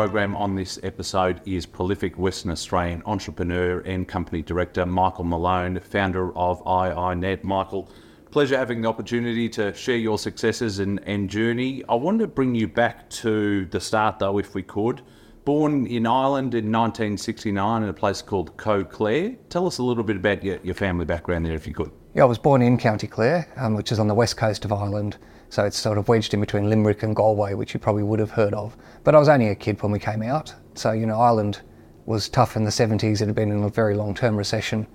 program on this episode is prolific Western Australian entrepreneur and company director Michael Malone, founder of iiNet. Michael, pleasure having the opportunity to share your successes and journey. I wanted to bring you back to the start though, if we could. Born in Ireland in 1969 in a place called County Clare. Tell us a little bit about your family background there, if you could. Yeah, I was born in County Clare, which is on the west coast of Ireland. So it's sort of wedged in between Limerick and Galway, which you probably would have heard of. But I was only a kid when we came out. So, you know, Ireland was tough in the 70s. It had been in a very long-term recession.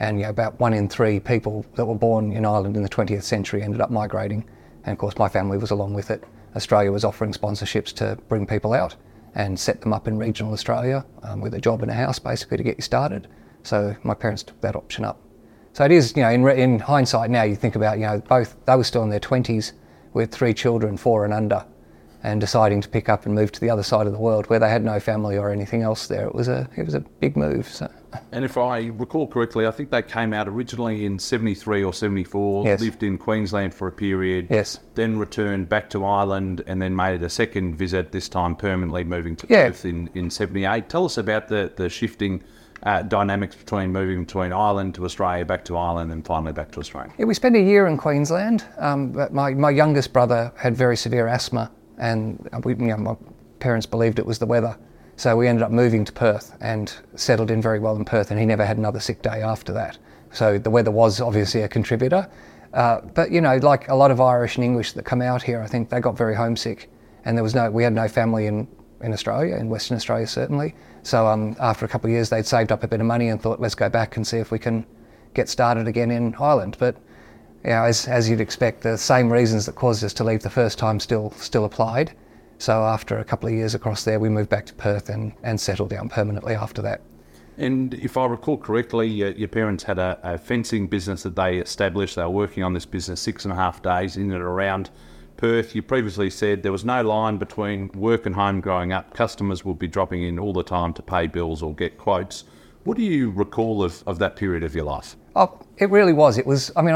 And you know, about 1 in 3 people that were born in Ireland in the 20th century ended up migrating. And of course, my family was along with it. Australia was offering sponsorships to bring people out and set them up in regional Australia with a job and a house, basically, to get you started. So my parents took that option up. So it is, you know, in hindsight now, you think about, you know, both, they were still in their 20s with 3 children, 4 and under, and deciding to pick up and move to the other side of the world where they had no family or anything else there. It was a big move. So. And if I recall correctly, I think they came out originally in 73 or 74, yes. Lived in Queensland for a period, yes. Then returned back to Ireland and then made a second visit, this time permanently moving to Perth in 78. Tell us about the shifting dynamics between moving between Ireland to Australia, back to Ireland and finally back to Australia. Yeah, we spent a year in Queensland. But my youngest brother had very severe asthma and my parents believed it was the weather. So we ended up moving to Perth and settled in very well in Perth, and he never had another sick day after that. So the weather was obviously a contributor. But, you know, like a lot of Irish and English that come out here, I think they got very homesick. And we had no family in Australia, in Western Australia certainly. So after a couple of years, they'd saved up a bit of money and thought, let's go back and see if we can get started again in Ireland. But, you know, as you'd expect, the same reasons that caused us to leave the first time still applied. So after a couple of years across there, we moved back to Perth and settled down permanently after that. And if I recall correctly, your parents had a fencing business that they established. They were working on this business 6.5 days in and around Perth. You previously said there was no line between work and home growing up. Customers would be dropping in all the time to pay bills or get quotes. What do you recall of that period of your life? Oh, it really was. It was, I mean,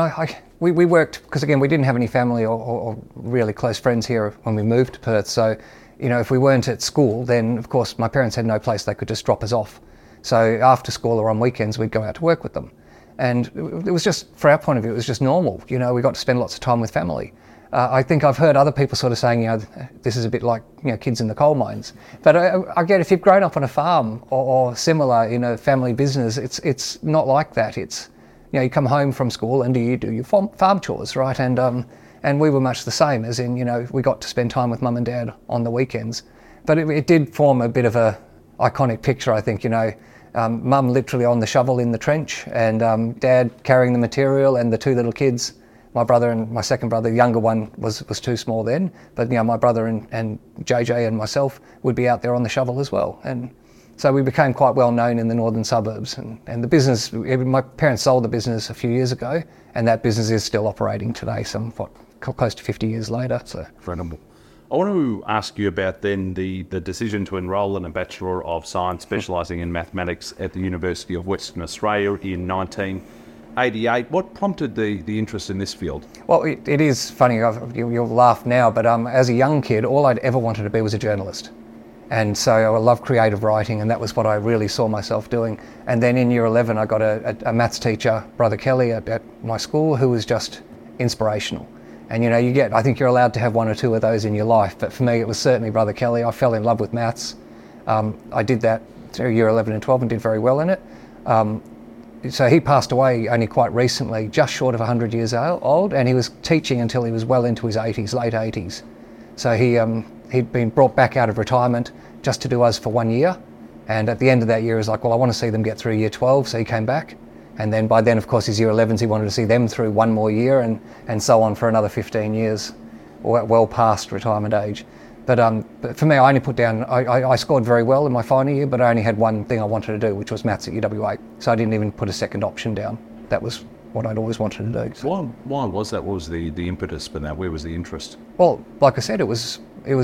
we worked, because again, we didn't have any family or really close friends here when we moved to Perth. So, you know, if we weren't at school, then of course my parents had no place they could just drop us off. So after school or on weekends, we'd go out to work with them. And it was just, from our point of view, it was just normal. You know, we got to spend lots of time with family. I think I've heard other people sort of saying, you know, this is a bit like, you know, kids in the coal mines. But I get if you've grown up on a farm or similar, you know, family business, it's not like that. It's, you know, you come home from school and you do your farm chores, right? And we were much the same, as in, you know, we got to spend time with mum and dad on the weekends. But it did form a bit of a iconic picture, I think, you know. Mum literally on the shovel in the trench and dad carrying the material and the 2 little kids. My brother and my second brother, the younger one, was too small then. But, you know, my brother and JJ and myself would be out there on the shovel as well. And so we became quite well known in the northern suburbs. And the business, my parents sold the business a few years ago, and that business is still operating today, somewhat close to 50 years later. So. Incredible. I want to ask you about then the decision to enrol in a Bachelor of Science specialising in mathematics at the University of Western Australia in 1988. What prompted the interest in this field? Well, it is funny, you'll laugh now, but as a young kid, all I'd ever wanted to be was a journalist. And so I love creative writing, and that was what I really saw myself doing. And then in year 11, I got a maths teacher, Brother Kelly, at my school, who was just inspirational. And, you know, I think you're allowed to have 1 or 2 of those in your life. But for me, it was certainly Brother Kelly. I fell in love with maths. I did that through year 11 and 12 and did very well in it. So he passed away only quite recently, just short of 100 years old, and he was teaching until he was well into his 80s, late 80s. So he'd been brought back out of retirement just to do us for 1 year. And at the end of that year, he was like, well, I want to see them get through year 12. So he came back. And then by then, of course, his year 11s, he wanted to see them through 1 more year and so on for another 15 years, or well past retirement age. But for me, I only put down, I scored very well in my final year, but I only had 1 thing I wanted to do, which was maths at UWA. So I didn't even put a second option down. That was what I'd always wanted to do. So. Why was that? What was the impetus for that? Where was the interest? Well, like I said, it was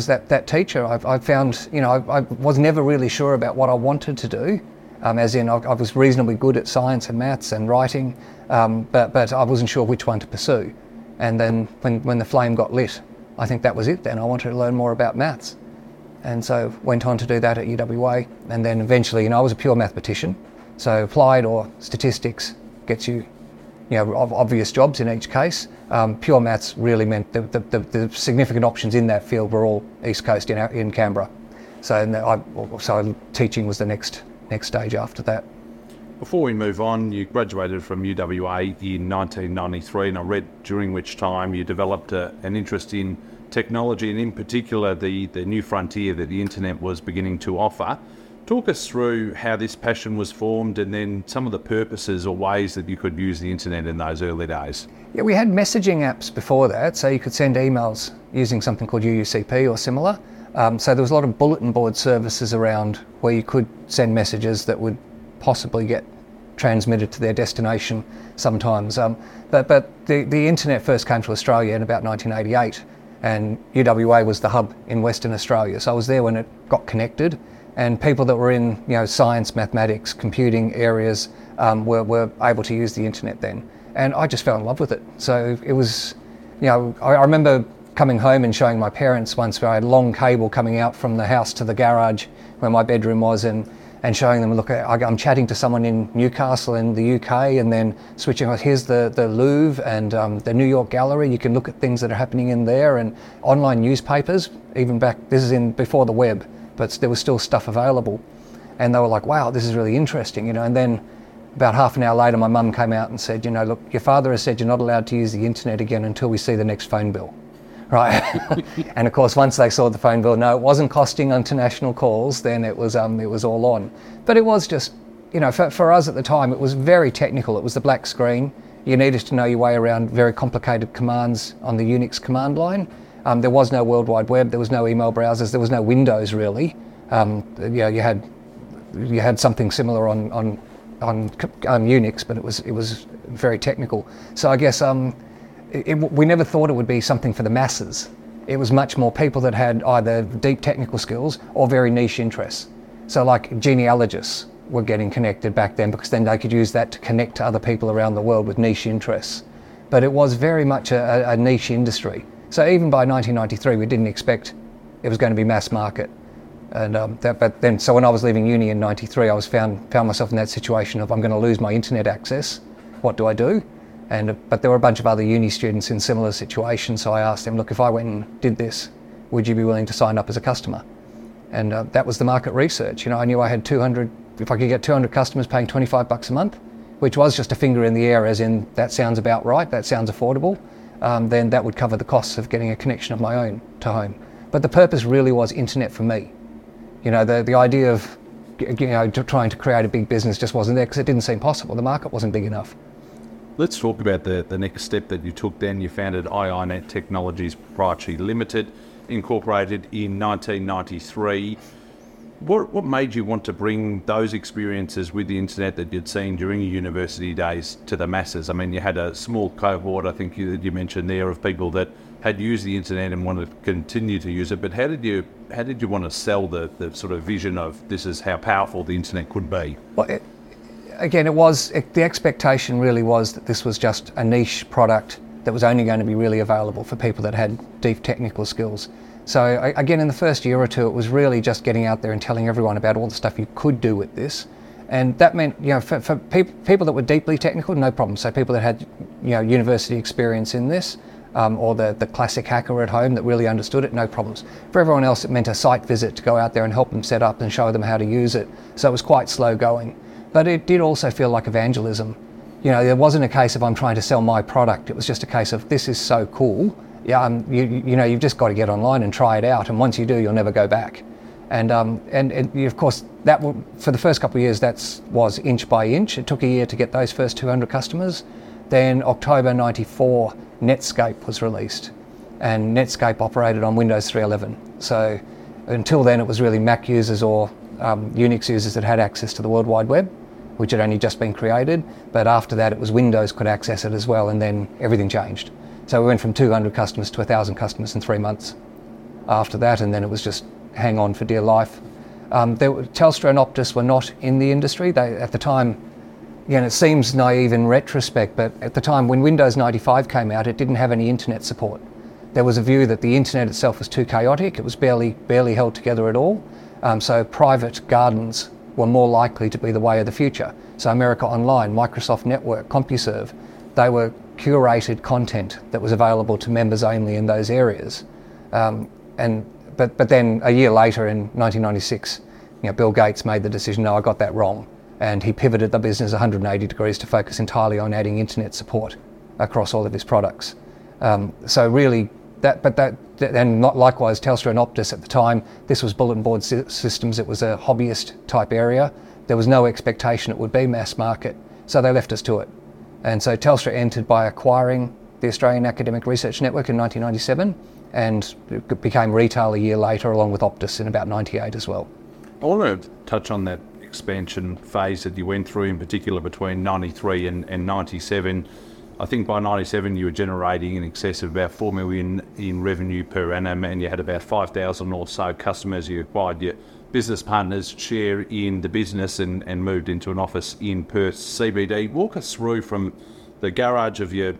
that teacher. I found, you know, I was never really sure about what I wanted to do. As in, I was reasonably good at science and maths and writing, but I wasn't sure which one to pursue. And then when the flame got lit, I think that was it then. I wanted to learn more about maths. and so went on to do that at UWA, and then eventually, I was a pure mathematician, so applied or statistics gets you, obvious jobs in each case. Pure maths really meant the significant options in that field were all East Coast in Canberra, so teaching was the next stage after that. Before we move on, you graduated from UWA in 1993, and I read during which time you developed an interest in technology, and in particular the new frontier that the internet was beginning to offer. Talk us through how this passion was formed and then some of the purposes or ways that you could use the internet in those early days. Yeah, we had messaging apps before that, so you could send emails using something called UUCP or similar. So there was a lot of bulletin board services around where you could send messages that would possibly get transmitted to their destination sometimes. But the internet first came to Australia in about 1988, and UWA was the hub in Western Australia. So I was there when it got connected, and people that were in science, mathematics, computing areas were able to use the internet then. And I just fell in love with it. So it was, I remember coming home and showing my parents once where I had a long cable coming out from the house to the garage where my bedroom was, and showing them, look, I'm chatting to someone in Newcastle in the UK, and then switching on, here's the Louvre and the New York Gallery, you can look at things that are happening in there, and online newspapers, even back, this is in before the web, but there was still stuff available. And they were like, wow, this is really interesting, and then about half an hour later, my mum came out and said, look, your father has said you're not allowed to use the internet again until we see the next phone bill. Right, and of course, once they saw the phone bill, no, it wasn't costing international calls. Then it was all on. But it was just, for us at the time, it was very technical. It was the black screen. You needed to know your way around very complicated commands on the Unix command line. There was no World Wide Web. There was no email browsers. There was no Windows really. You had something similar on Unix, but it was very technical. So I guess. We never thought it would be something for the masses. It was much more people that had either deep technical skills or very niche interests. So like genealogists were getting connected back then, because then they could use that to connect to other people around the world with niche interests. But it was very much a niche industry. So even by 1993, we didn't expect it was going to be mass market. And so when I was leaving uni in 93, I was found myself in that situation of, I'm going to lose my internet access. What do I do? But there were a bunch of other uni students in similar situations, so I asked them, look, if I went and did this, would you be willing to sign up as a customer? And that was the market research. I knew I had 200, if I could get 200 customers paying $25 a month, which was just a finger in the air, as in that sounds about right, that sounds affordable, then that would cover the costs of getting a connection of my own to home. But the purpose really was internet for me. The idea of trying to create a big business just wasn't there, because it didn't seem possible. The market wasn't big enough. Let's talk about the next step that you took then. You founded iiNet Technologies Proprietary Limited, incorporated in 1993. What made you want to bring those experiences with the internet that you'd seen during your university days to the masses? You had a small cohort, I think you mentioned there, of people that had used the internet and wanted to continue to use it, but how did you want to sell the sort of vision of this is how powerful the internet could be? Well, again, the expectation really was that this was just a niche product that was only going to be really available for people that had deep technical skills. So again, in the first year or two, it was really just getting out there and telling everyone about all the stuff you could do with this. And that meant, for people that were deeply technical, no problem. So people that had, university experience in this, or the classic hacker at home that really understood it, no problems. For everyone else, it meant a site visit to go out there and help them set up and show them how to use it. So it was quite slow going. But it did also feel like evangelism. There wasn't a case of I'm trying to sell my product. It was just a case of this is so cool. You've just got to get online and try it out. And once you do, you'll never go back. And of course, for the first couple of years, that was inch by inch. It took a year to get those first 200 customers. Then October 94, Netscape was released. And Netscape operated on Windows 3.11. So until then, it was really Mac users or Unix users that had access to the World Wide Web, which had only just been created, but after that it was Windows could access it as well, and then everything changed. So we went from 200 customers to 1,000 customers in 3 months after that, and then it was just hang on for dear life. Telstra and Optus were not in the industry. They, at the time, it seems naive in retrospect, but at the time when Windows 95 came out, it didn't have any internet support. There was a view that the internet itself was too chaotic. It was barely held together at all. So private gardens were more likely to be the way of the future. So America Online, Microsoft Network, CompuServe, they were curated content that was available to members only in those areas. But then a year later in 1996, Bill Gates made the decision, no, I got that wrong. And he pivoted the business 180 degrees to focus entirely on adding internet support across all of his products. And likewise Telstra and Optus at the time, this was bulletin board systems. It was a hobbyist type area. There was no expectation it would be mass market. So they left us to it. And so Telstra entered by acquiring the Australian Academic Research Network in 1997 and it became retail a year later along with Optus in about 98 as well. I want to touch on that expansion phase that you went through in particular between 93 and 97. I think by 97 you were generating in excess of about 4 million in revenue per annum and you had about 5,000 or so customers. You acquired your business partner's share in the business and moved into an office in Perth CBD. Walk us through from the garage of your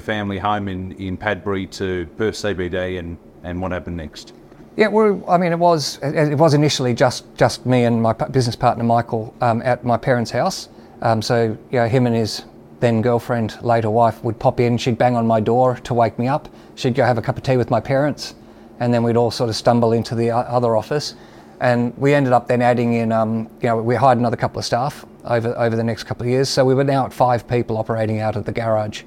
family home in Padbury to Perth CBD and what happened next. Yeah, it was initially just me and my business partner Michael at my parents' house. Him and his then girlfriend, later wife, would pop in. She'd bang on my door to wake me up. She'd go have a cup of tea with my parents, and then we'd all sort of stumble into the other office. And we ended up then adding in, we hired another couple of staff over the next couple of years. So we were now at 5 people operating out of the garage.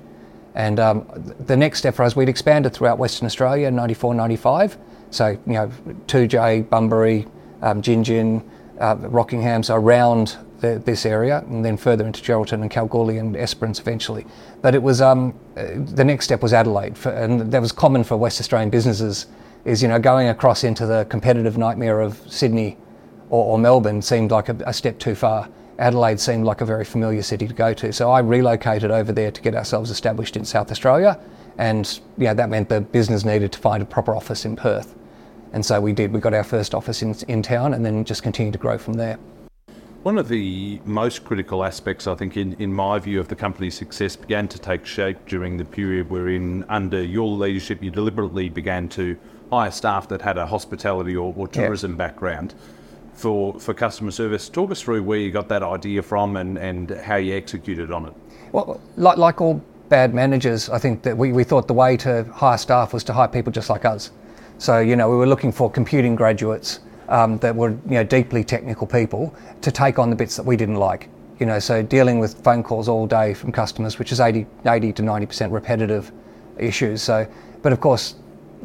And the next step for us, we'd expanded throughout Western Australia, 94, 95. So, 2J, Bunbury, Gingin, Rockingham, so around this area, and then further into Geraldton and Kalgoorlie and Esperance eventually. But it was the next step was Adelaide, and that was common for West Australian businesses. Is going across into the competitive nightmare of Sydney or Melbourne seemed like a step too far. Adelaide seemed like a very familiar city to go to, so I relocated over there to get ourselves established in South Australia, and that meant the business needed to find a proper office in Perth, and so we did. We got our first office in town, and then just continued to grow from there. One of the most critical aspects, I think, in my view, of the company's success began to take shape during the period wherein, under your leadership, you deliberately began to hire staff that had a hospitality or tourism background for customer service. Talk us through where you got that idea from and how you executed on it. Well, like all bad managers, I think that we thought the way to hire staff was to hire people just like us. So, we were looking for computing graduates that were deeply technical people to take on the bits that we didn't like. So dealing with phone calls all day from customers, which is 80 to 90% repetitive issues. So, but of course,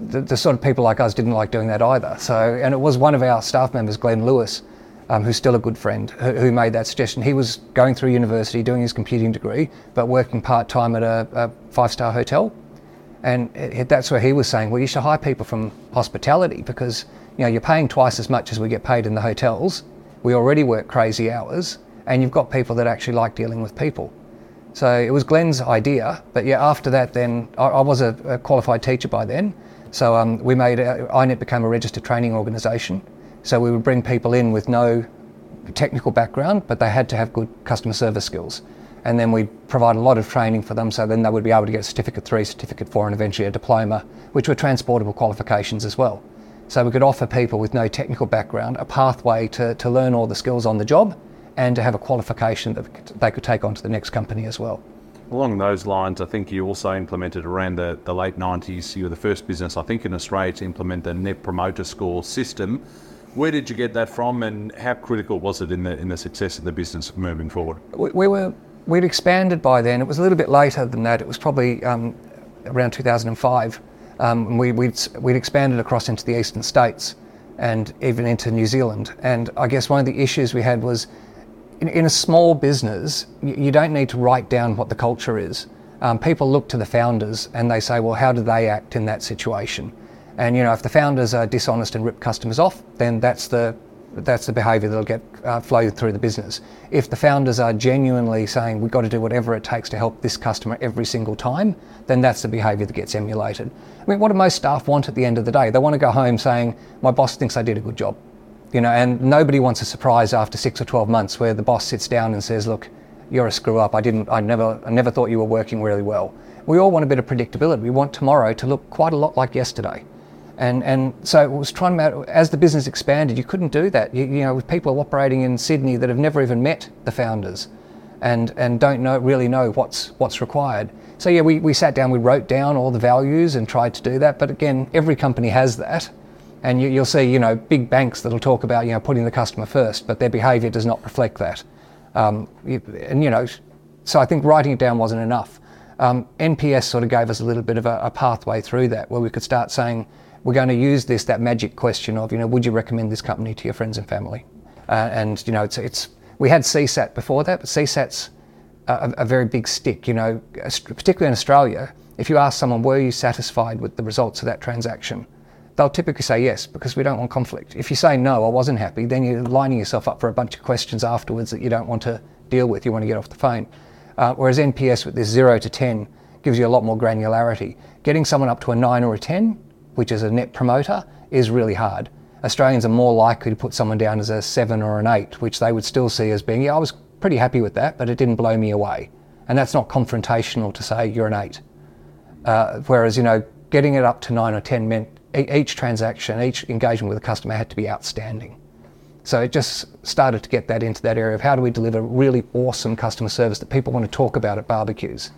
the sort of people like us didn't like doing that either. So, and it was one of our staff members, Glenn Lewis, who's still a good friend, who made that suggestion. He was going through university, doing his computing degree, but working part-time at a 5-star hotel. And that's where he was saying, well, you should hire people from hospitality because you're paying twice as much as we get paid in the hotels. We already work crazy hours, and you've got people that actually like dealing with people. So it was Glenn's idea, but after that, then I was a qualified teacher by then. So we made iiNet became a registered training organisation. So we would bring people in with no technical background, but they had to have good customer service skills. And then we'd provide a lot of training for them, so then they would be able to get Certificate 3, Certificate 4, and eventually a diploma, which were transportable qualifications as well. So we could offer people with no technical background a pathway to learn all the skills on the job and to have a qualification that they could take on to the next company as well. Along those lines, I think you also implemented around the late 90s, you were the first business, I think, in Australia to implement the Net Promoter Score system. Where did you get that from and how critical was it in the success of the business moving forward? We'd expanded by then. It was a little bit later than that. It was probably around 2005. And we'd expanded across into the eastern states and even into New Zealand. And I guess one of the issues we had was in a small business, you don't need to write down what the culture is. People look to the founders and they say, well, how do they act in that situation? And, if the founders are dishonest and rip customers off, then that's the behaviour that'll get flowed through the business. If the founders are genuinely saying we've got to do whatever it takes to help this customer every single time, then that's the behaviour that gets emulated. I mean, what do most staff want at the end of the day? They want to go home saying, my boss thinks I did a good job. And nobody wants a surprise after 6 or 12 months where the boss sits down and says, look, you're a screw up. I never thought you were working really well. We all want a bit of predictability. We want tomorrow to look quite a lot like yesterday. And so it was trying to, as the business expanded, you couldn't do that. You know, with people operating in Sydney that have never even met the founders and don't really know what's required. So yeah, we sat down, we wrote down all the values and tried to do that. But again, every company has that. And you'll see, you know, big banks that'll talk about, you know, putting the customer first, but their behaviour does not reflect that. And, you know, so I think writing it down wasn't enough. NPS sort of gave us a little bit of a pathway through that where we could start saying, we're going to use that magic question of, you know, would you recommend this company to your friends and family? And, you know, we had CSAT before that, but CSAT's a very big stick, you know, particularly in Australia. If you ask someone, were you satisfied with the results of that transaction? They'll typically say yes, because we don't want conflict. If you say no, I wasn't happy, then you're lining yourself up for a bunch of questions afterwards that you don't want to deal with. You want to get off the phone. Whereas NPS with this 0 to 10 gives you a lot more granularity. Getting someone up to a 9 or a 10, which is a net promoter, is really hard. Australians are more likely to put someone down as a 7 or an 8, which they would still see as being, yeah, I was pretty happy with that, but it didn't blow me away. And that's not confrontational to say you're an 8. Whereas, you know, getting it up to 9 or 10 meant each transaction, each engagement with a customer had to be outstanding. So it just started to get that into that area of how do we deliver really awesome customer service that people want to talk about at barbecues.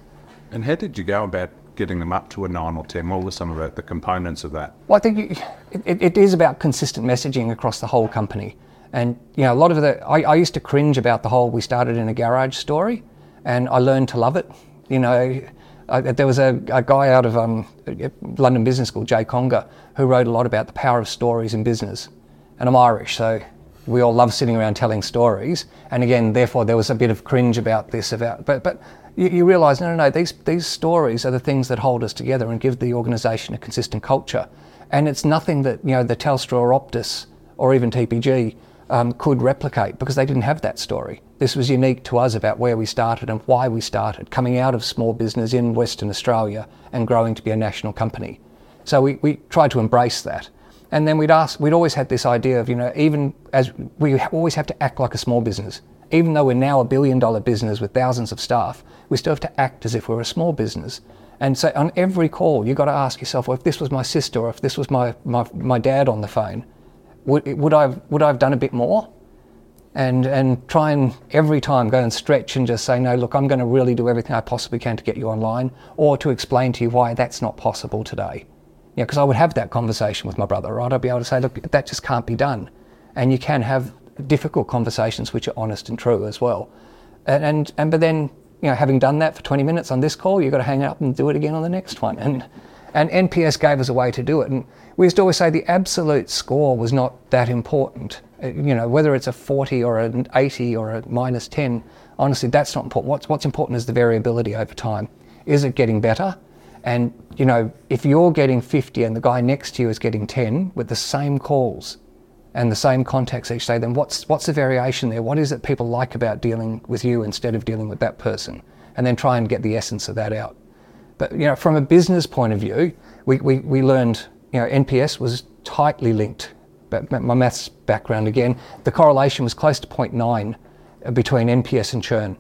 And how did you go about getting them up to a 9 or 10? What were some of the components of that? Well, I think it is about consistent messaging across the whole company. And, you know, a lot of I used to cringe about the whole we started in a garage story, and I learned to love it. You know, there was a guy out of London Business School, Jay Conger, who wrote a lot about the power of stories in business. And I'm Irish, so we all love sitting around telling stories. And again, therefore, there was a bit of cringe about this. But you realise, no, these stories are the things that hold us together and give the organisation a consistent culture. And it's nothing that, you know, the Telstra or Optus or even TPG could replicate, because they didn't have that story. This was unique to us about where we started and why we started, coming out of small business in Western Australia and growing to be a national company. So we tried to embrace that. And then we'd always had this idea of, you know, even as we always have to act like a small business. Even though we're now $1 billion business with thousands of staff, we still have to act as if we're a small business. And so on every call, you've got to ask yourself, well, if this was my sister or if this was my dad on the phone, would I have done a bit more? And try and every time go and stretch and just say, no, look, I'm going to really do everything I possibly can to get you online, or to explain to you why that's not possible today. You know, because I would have that conversation with my brother, right? I'd be able to say, look, that just can't be done. And you can have difficult conversations which are honest and true as well. And but then, you know, having done that for 20 minutes on this call, you've got to hang up and do it again on the next one. And NPS gave us a way to do it. And we used to always say the absolute score was not that important. You know, whether it's a 40 or an 80 or a minus 10, honestly, that's not important. What's important is the variability over time. Is it getting better? And, you know, if you're getting 50 and the guy next to you is getting 10 with the same calls and the same contacts each day, then what's the variation there? What is it people like about dealing with you instead of dealing with that person? And then try and get the essence of that out. But, you know, from a business point of view, we learned, you know, NPS was tightly linked. But my maths background again, the correlation was close to 0.9 between NPS and churn.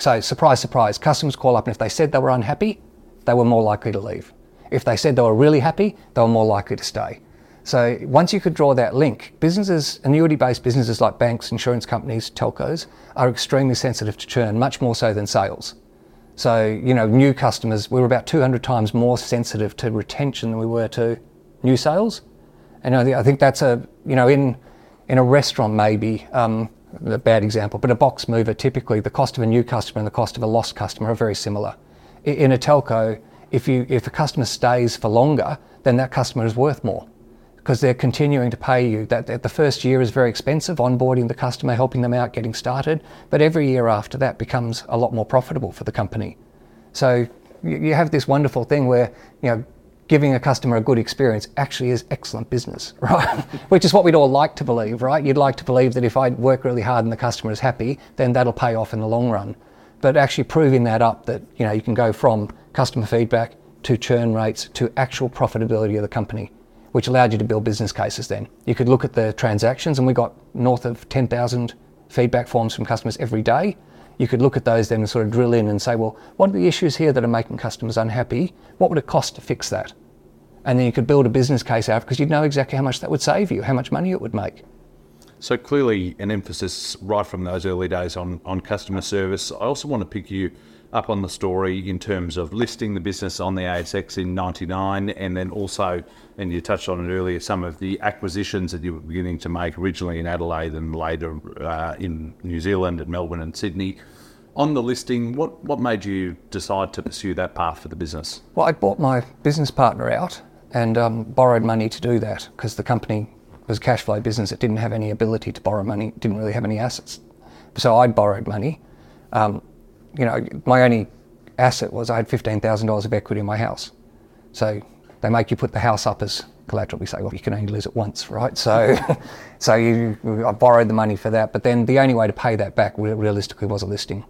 So surprise, surprise, customers call up and if they said they were unhappy, they were more likely to leave. If they said they were really happy, they were more likely to stay. So once you could draw that link, businesses, annuity-based businesses like banks, insurance companies, telcos, are extremely sensitive to churn, much more so than sales. So, you know, new customers, we were about 200 times more sensitive to retention than we were to new sales. And I think that's you know, in a restaurant maybe, a bad example, but a box mover, typically the cost of a new customer and the cost of a lost customer are very similar. In a telco, if a customer stays for longer, then that customer is worth more because they're continuing to pay you. That the first year is very expensive, onboarding the customer, helping them out, getting started, but every year after that becomes a lot more profitable for the company. So you have this wonderful thing where, you know, giving a customer a good experience actually is excellent business, right? Which is what we'd all like to believe, right? You'd like to believe that if I work really hard and the customer is happy, then that'll pay off in the long run. But actually proving that up, that, you know, you can go from customer feedback to churn rates to actual profitability of the company, which allowed you to build business cases then. You could look at the transactions, and we got north of 10,000 feedback forms from customers every day. you could look at those then and sort of drill in and say, well, what are the issues here that are making customers unhappy? What would it cost to fix that? And then you could build a business case out because you'd know exactly how much that would save you, how much money it would make. So clearly an emphasis right from those early days on customer service. I also want to pick you up on the story in terms of listing the business on the ASX in 99, and then also, and you touched on it earlier, some of the acquisitions that you were beginning to make originally in Adelaide and later in New Zealand and Melbourne and Sydney. On the listing, what made you decide to pursue that path for the business? Well, I bought my business partner out and borrowed money to do that because the company was a cash flow business. It didn't have any ability to borrow money, didn't really have any assets. So I borrowed money. My only asset was I had $15,000 of equity in my house. So they make you put the house up as collateral. We say, well, you can only lose it once, right? So I borrowed the money for that. But then the only way to pay that back realistically was a listing.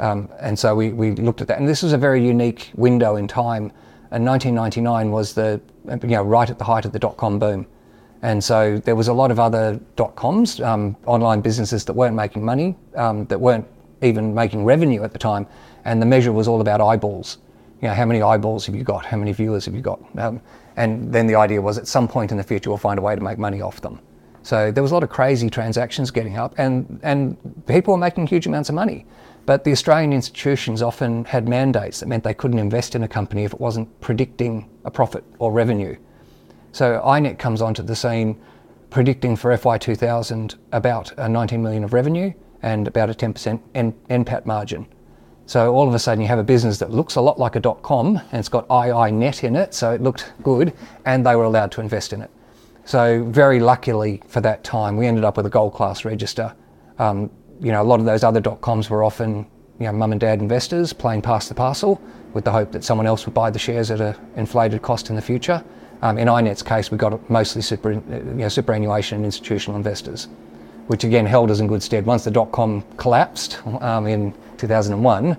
And so we looked at that. And this was a very unique window in time. And 1999 was the, right at the height of the dot-com boom. And so there was a lot of other dot-coms, online businesses that weren't making money, that weren't even making revenue at the time. And the measure was all about eyeballs. How many eyeballs have you got? How many viewers have you got? And then the idea was at some point in the future, we'll find a way to make money off them. So there was a lot of crazy transactions getting up and people were making huge amounts of money. But the Australian institutions often had mandates that meant they couldn't invest in a company if it wasn't predicting a profit or revenue. So iiNet comes onto the scene predicting for FY 2000 about $19 million of revenue and about a 10% NPAT margin. So all of a sudden you have a business that looks a lot like a dot-com and it's got iiNet in it, so it looked good, and they were allowed to invest in it. So very luckily for that time, we ended up with a gold class register. A lot of those other dot-coms were often, mum and dad investors playing pass the parcel with the hope that someone else would buy the shares at an inflated cost in the future. In iiNet's case, we got mostly superannuation and institutional investors, which again held us in good stead. Once the dot-com collapsed in 2001,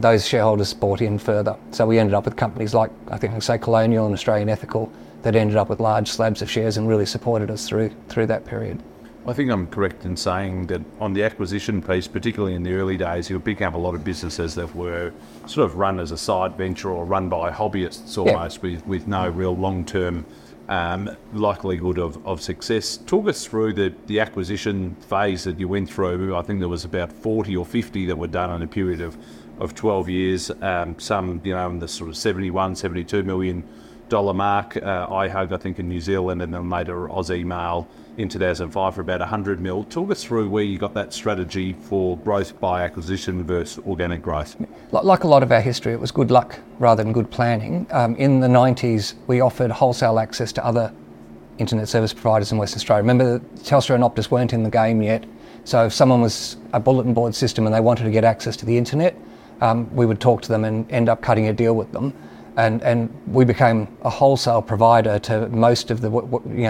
those shareholders bought in further. So we ended up with companies like, I think I can say, Colonial and Australian Ethical that ended up with large slabs of shares and really supported us through that period. I think I'm correct in saying that on the acquisition piece, particularly in the early days, you were picking up a lot of businesses that were sort of run as a side venture or run by hobbyists almost, with no real long-term likelihood of success. Talk us through the acquisition phase that you went through. I think there was about 40 or 50 that were done in a period of 12 years, some in the sort of $71-72 million mark, IHUG, I think, in New Zealand, and then later OzEmail in 2005 for about $100 million. Talk us through where you got that strategy for growth by acquisition versus organic growth. Like a lot of our history, it was good luck rather than good planning. In the 90s, we offered wholesale access to other internet service providers in Western Australia. Remember, Telstra and Optus weren't in the game yet, so if someone was a bulletin board system and they wanted to get access to the internet, we would talk to them and end up cutting a deal with them. And we became a wholesale provider to most of the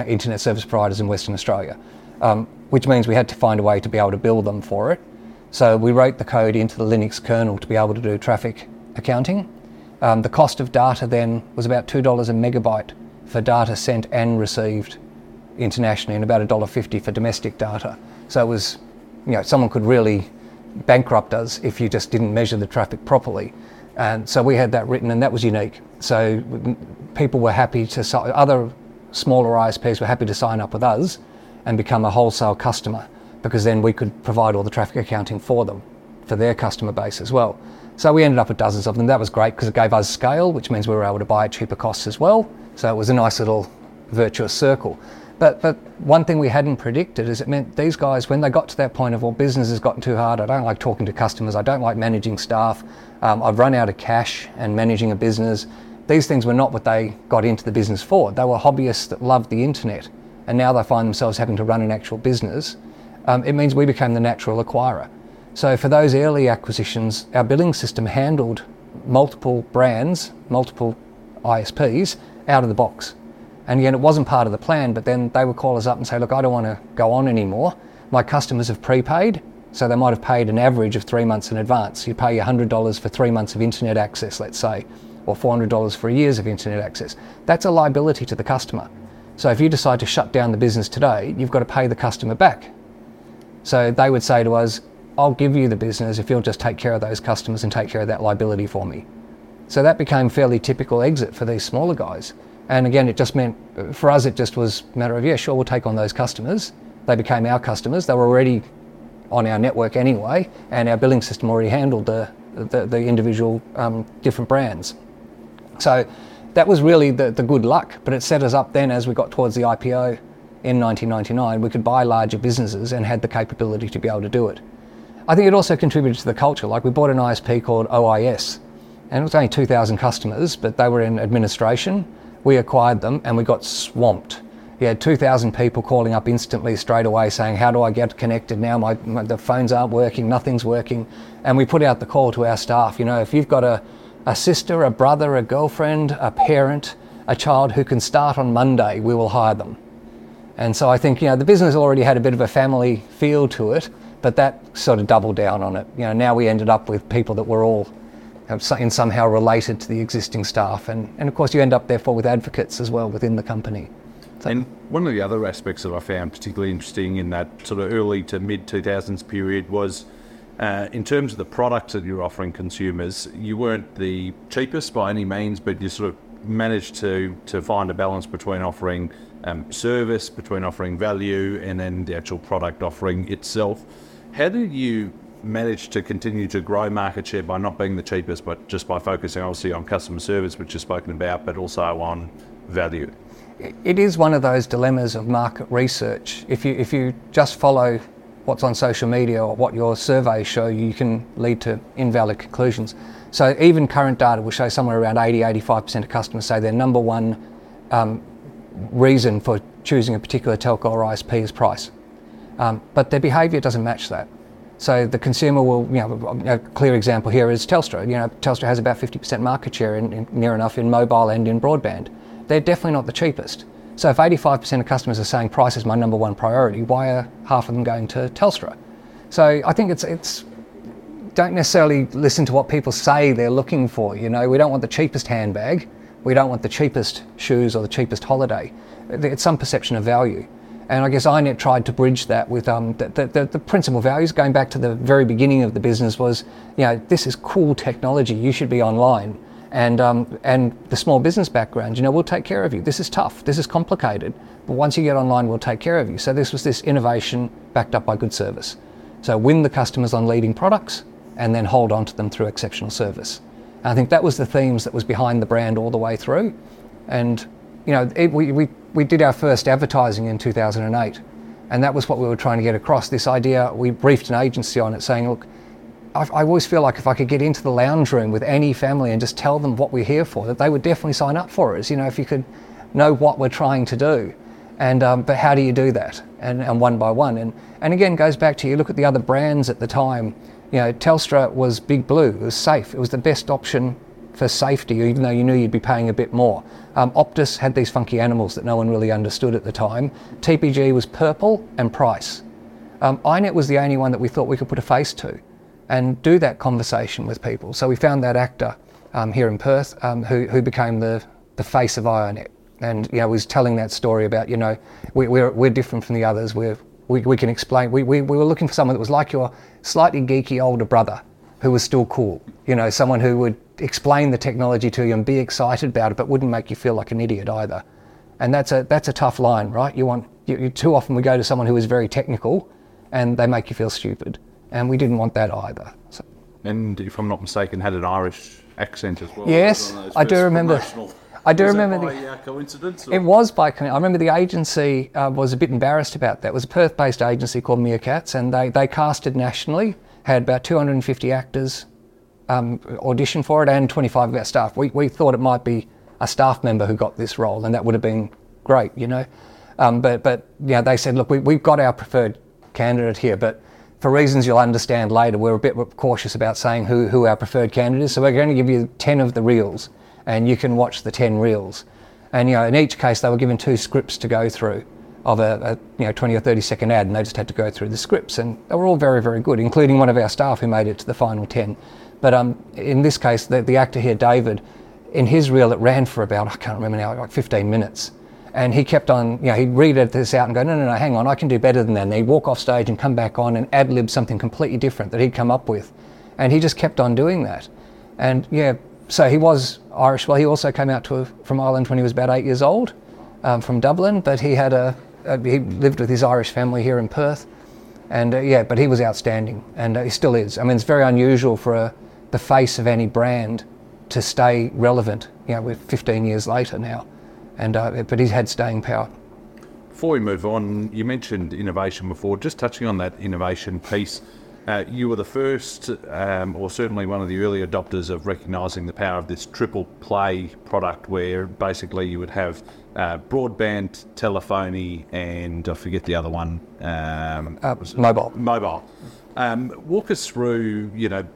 internet service providers in Western Australia, which means we had to find a way to be able to bill them for it. So we wrote the code into the Linux kernel to be able to do traffic accounting. The cost of data then was about $2 a megabyte for data sent and received internationally, and about $1.50 for domestic data. So it was, someone could really bankrupt us if you just didn't measure the traffic properly. And so we had that written, and that was unique. So people were happy to, other smaller ISPs were happy to sign up with us and become a wholesale customer, because then we could provide all the traffic accounting for them, for their customer base as well. So we ended up with dozens of them. That was great because it gave us scale, which means we were able to buy at cheaper costs as well. So it was a nice little virtuous circle. But one thing we hadn't predicted is it meant these guys, when they got to that point of, well, business has gotten too hard, I don't like talking to customers, I don't like managing staff, I've run out of cash and managing a business. These things were not what they got into the business for. They were hobbyists that loved the internet, and now they find themselves having to run an actual business. It means we became the natural acquirer. So for those early acquisitions, our billing system handled multiple brands, multiple ISPs out of the box. And again, it wasn't part of the plan, but then they would call us up and say, look, I don't want to go on anymore. My customers have prepaid, so they might have paid an average of 3 months in advance. You pay $100 for 3 months of internet access, let's say, or $400 for a year's of internet access. That's a liability to the customer. So if you decide to shut down the business today, you've got to pay the customer back. So they would say to us, I'll give you the business if you'll just take care of those customers and take care of that liability for me. So that became fairly typical exit for these smaller guys. And again, it just meant, for us, it just was a matter of, yeah, sure, we'll take on those customers. They became our customers. They were already on our network anyway, and our billing system already handled the individual different brands. So that was really the good luck, but it set us up then as we got towards the IPO in 1999, we could buy larger businesses and had the capability to be able to do it. I think it also contributed to the culture. Like, we bought an ISP called OIS, and it was only 2,000 customers, but they were in administration. We acquired them and we got swamped. You had 2,000 people calling up instantly straight away saying, how do I get connected now? The phones aren't working, nothing's working. And we put out the call to our staff, you know, if you've got a sister, a brother, a girlfriend, a parent, a child who can start on Monday, we will hire them. And so I think, you know, the business already had a bit of a family feel to it, but that sort of doubled down on it. You know, now we ended up with people that were all in somehow related to the existing staff. And of course you end up therefore with advocates as well within the company. And one of the other aspects that I found particularly interesting in that sort of early to mid-2000s period was in terms of the products that you're offering consumers, you weren't the cheapest by any means, but you sort of managed to find a balance between offering service, between offering value, and then the actual product offering itself. How did you manage to continue to grow market share by not being the cheapest, but just by focusing obviously on customer service, which you've spoken about, but also on value? It is one of those dilemmas of market research. If you just follow what's on social media or what your surveys show, you can lead to invalid conclusions. So even current data will show somewhere around 80-85% of customers say their number one reason for choosing a particular telco or ISP is price. But their behaviour doesn't match that. So the consumer will, you know, a clear example here is Telstra. You know, Telstra has about 50% market share in near enough in mobile and in broadband. They're definitely not the cheapest. So if 85% of customers are saying price is my number one priority, why are half of them going to Telstra? So I think it's don't necessarily listen to what people say they're looking for. You know, we don't want the cheapest handbag, we don't want the cheapest shoes or the cheapest holiday. It's some perception of value. And I guess iiNet tried to bridge that with the principal values going back to the very beginning of the business was, you know, this is cool technology, you should be online. And the small business background, you know, we'll take care of you. This is tough, this is complicated, but once you get online, we'll take care of you. So this was this innovation backed up by good service. So win the customers on leading products and then hold on to them through exceptional service. And I think that was the themes that was behind the brand all the way through. And, you know, we did our first advertising in 2008, and that was what we were trying to get across. This idea, we briefed an agency on it saying, look, I always feel like if I could get into the lounge room with any family and just tell them what we're here for, that they would definitely sign up for us, you know, if you could know what we're trying to do. And but how do you do that? And one by one. And again, goes back to you look at the other brands at the time. You know, Telstra was Big Blue, it was safe. It was the best option for safety, even though you knew you'd be paying a bit more. Optus had these funky animals that no one really understood at the time. TPG was purple and price. iiNet was the only one that we thought we could put a face to and do that conversation with people. So we found that actor here in Perth who became the face of iiNet, and, you know, was telling that story about, you know, we're different from the others. We can explain. We were looking for someone that was like your slightly geeky older brother who was still cool. You know, someone who would explain the technology to you and be excited about it, but wouldn't make you feel like an idiot either. And that's a tough line, right? You too often we go to someone who is very technical, and they make you feel stupid. And we didn't want that either. So. And if I'm not mistaken, had an Irish accent as well. Yes, I do remember. Coincidence? Or? It was by coincidence. I remember the agency was a bit embarrassed about that. It was a Perth-based agency called Meerkats, and they casted nationally, had about 250 actors audition for it, and 25 of our staff. We thought it might be a staff member who got this role, and that would have been great, you know. But yeah, they said, look, we've got our preferred candidate here, but for reasons you'll understand later, we're a bit cautious about saying who our preferred candidate is. So we're going to give you 10 of the reels, and you can watch the 10 reels. And, you know, in each case, they were given 2 scripts to go through of a 20 or 30-second ad, and they just had to go through the scripts. And they were all very, very good, including one of our staff who made it to the final 10. But in this case, the actor here, David, in his reel, it ran for about, I can't remember now, like 15 minutes. And he kept on, you know, he'd read this out and go, no, hang on, I can do better than that. And he'd walk off stage and come back on and ad-lib something completely different that he'd come up with. And he just kept on doing that. And yeah, so he was Irish. Well, he also came out from Ireland when he was about 8 years old, from Dublin, but he had he lived with his Irish family here in Perth. And but he was outstanding, and he still is. I mean, it's very unusual for the face of any brand to stay relevant, you know, we're 15 years later now. And but he's had staying power. Before we move on, you mentioned innovation before. Just touching on that innovation piece, you were the first, or certainly one of the early adopters of recognising the power of this triple play product, where basically you would have broadband, telephony, and I forget the other one. Mobile. Walk us through,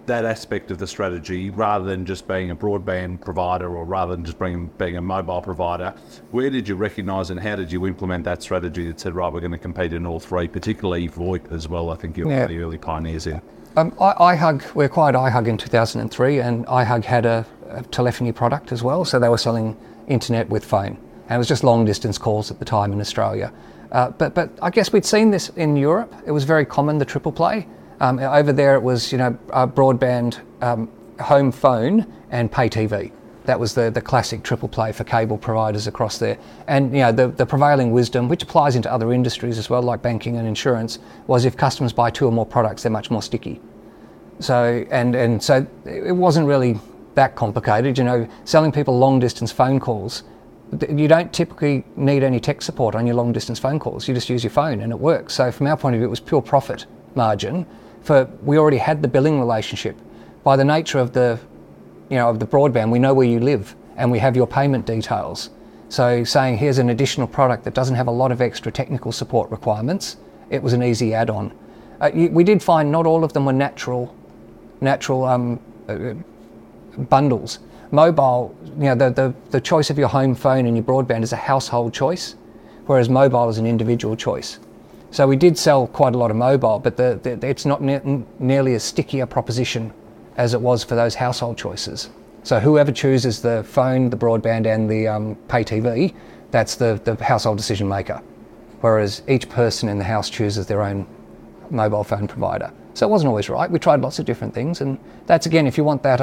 that aspect of the strategy, rather than just being a broadband provider or rather than just being a mobile provider. Where did you recognise and how did you implement that strategy that said, right, we're going to compete in all three, particularly VoIP as well? I think you're one of the early pioneers here. IHUG, we acquired IHUG in 2003, and IHUG had a telephony product as well. So they were selling internet with phone, and it was just long distance calls at the time in Australia. But I guess we'd seen this in Europe. It was very common, the triple play. Over there, it was broadband, home phone, and pay TV. That was the classic triple play for cable providers across there. And the prevailing wisdom, which applies into other industries as well, like banking and insurance, was if customers buy two or more products, they're much more sticky. So and so it wasn't really that complicated. Selling people long distance phone calls, you don't typically need any tech support on your long distance phone calls. You just use your phone and it works. So from our point of view, it was pure profit margin. We already had the billing relationship. By the nature of the broadband, we know where you live and we have your payment details. So saying here's an additional product that doesn't have a lot of extra technical support requirements, it was an easy add-on. We did find not all of them were natural bundles. Mobile, the choice of your home phone and your broadband is a household choice, whereas mobile is an individual choice. So we did sell quite a lot of mobile, but it's not nearly as sticky a proposition as it was for those household choices. So whoever chooses the phone, the broadband, and the pay TV, that's the household decision maker. Whereas each person in the house chooses their own mobile phone provider. So it wasn't always right. We tried lots of different things, and that's again, if you want that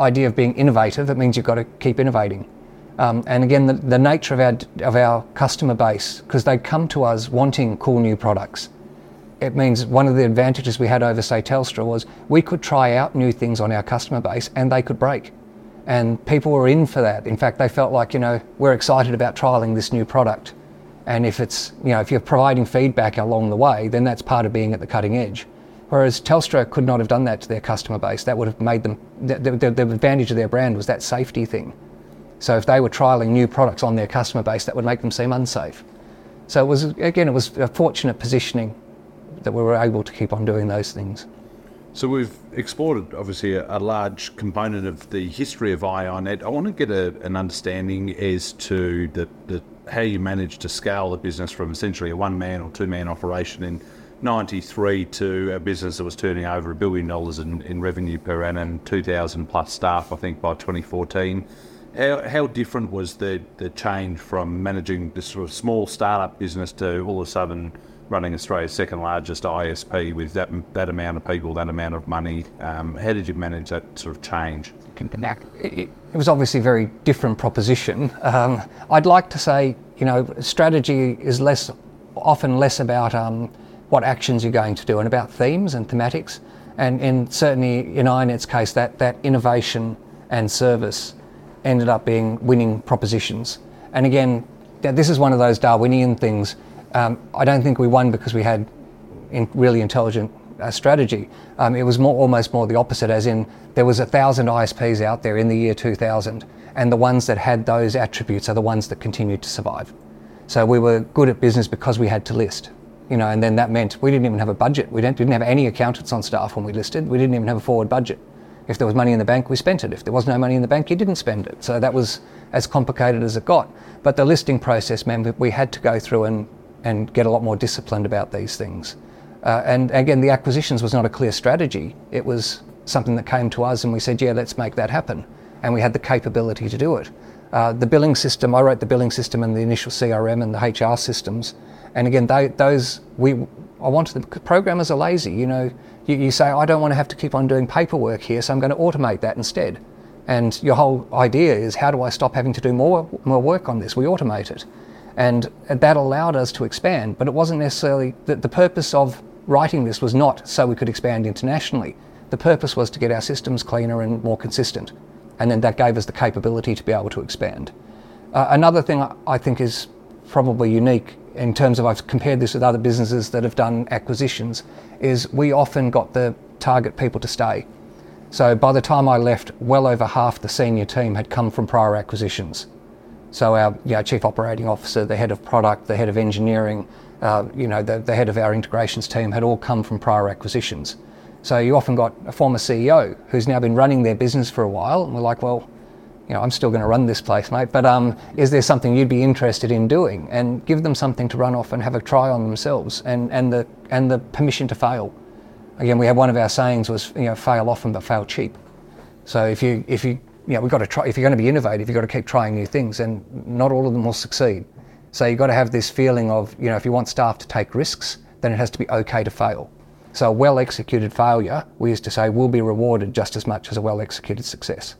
idea of being innovative, it means you've got to keep innovating. And again, the nature of our customer base, because they come to us wanting cool new products. It means one of the advantages we had over, say, Telstra was we could try out new things on our customer base and they could break. And people were in for that. In fact, they felt like, we're excited about trialing this new product. And if it's, if you're providing feedback along the way, then that's part of being at the cutting edge. Whereas Telstra could not have done that to their customer base. That would have made them, the advantage of their brand was that safety thing. So if they were trialling new products on their customer base, that would make them seem unsafe. So it was a fortunate positioning that we were able to keep on doing those things. So we've explored, obviously, a large component of the history of iiNet. I want to get an understanding as to the how you managed to scale the business from essentially a one-man or two-man operation in 93 to a business that was turning over $1 billion in revenue per annum, 2,000 plus staff, I think, by 2014. How different was the change from managing this sort of small startup business to all of a sudden running Australia's second largest ISP with that amount of people, that amount of money? How did you manage that sort of change? It was obviously a very different proposition. I'd like to say, strategy is often less about what actions you're going to do and about themes and thematics. And certainly in iiNet's case, that innovation and service ended up being winning propositions. And again, this is one of those Darwinian things. I don't think we won because we had really intelligent strategy. It was almost more the opposite, as in there was 1,000 ISPs out there in the year 2000, and the ones that had those attributes are the ones that continued to survive. So we were good at business because we had to list, and then that meant we didn't even have a budget. We didn't have any accountants on staff when we listed. We didn't even have a forward budget. If there was money in the bank, we spent it. If there was no money in the bank, you didn't spend it. So that was as complicated as it got. But the listing process meant that we had to go through and get a lot more disciplined about these things. And again, the acquisitions was not a clear strategy. It was something that came to us and we said, let's make that happen. And we had the capability to do it. The billing system, I wrote the billing system and the initial CRM and the HR systems. And again, programmers are lazy. You know, you say, I don't want to have to keep on doing paperwork here, so I'm going to automate that instead. And your whole idea is, how do I stop having to do more work on this? We automate it. And that allowed us to expand, but it wasn't necessarily that the purpose of writing this was not so we could expand internationally. The purpose was to get our systems cleaner and more consistent. And then that gave us the capability to be able to expand. Another thing I think is probably unique in terms of, I've compared this with other businesses that have done acquisitions, is we often got the target people to stay. So by the time I left, well over half the senior team had come from prior acquisitions. So our chief operating officer, the head of product, the head of engineering, the head of our integrations team had all come from prior acquisitions. So you often got a former CEO who's now been running their business for a while, and we're like, well, I'm still going to run this place, mate, but is there something you'd be interested in doing? And give them something to run off and have a try on themselves, and the permission to fail. Again, we had one of our sayings was, fail often but fail cheap. So if you we've got to try. If you're going to be innovative, you've got to keep trying new things, and not all of them will succeed. So you've got to have this feeling of, if you want staff to take risks, then it has to be okay to fail. So a well-executed failure, we used to say, will be rewarded just as much as a well-executed success.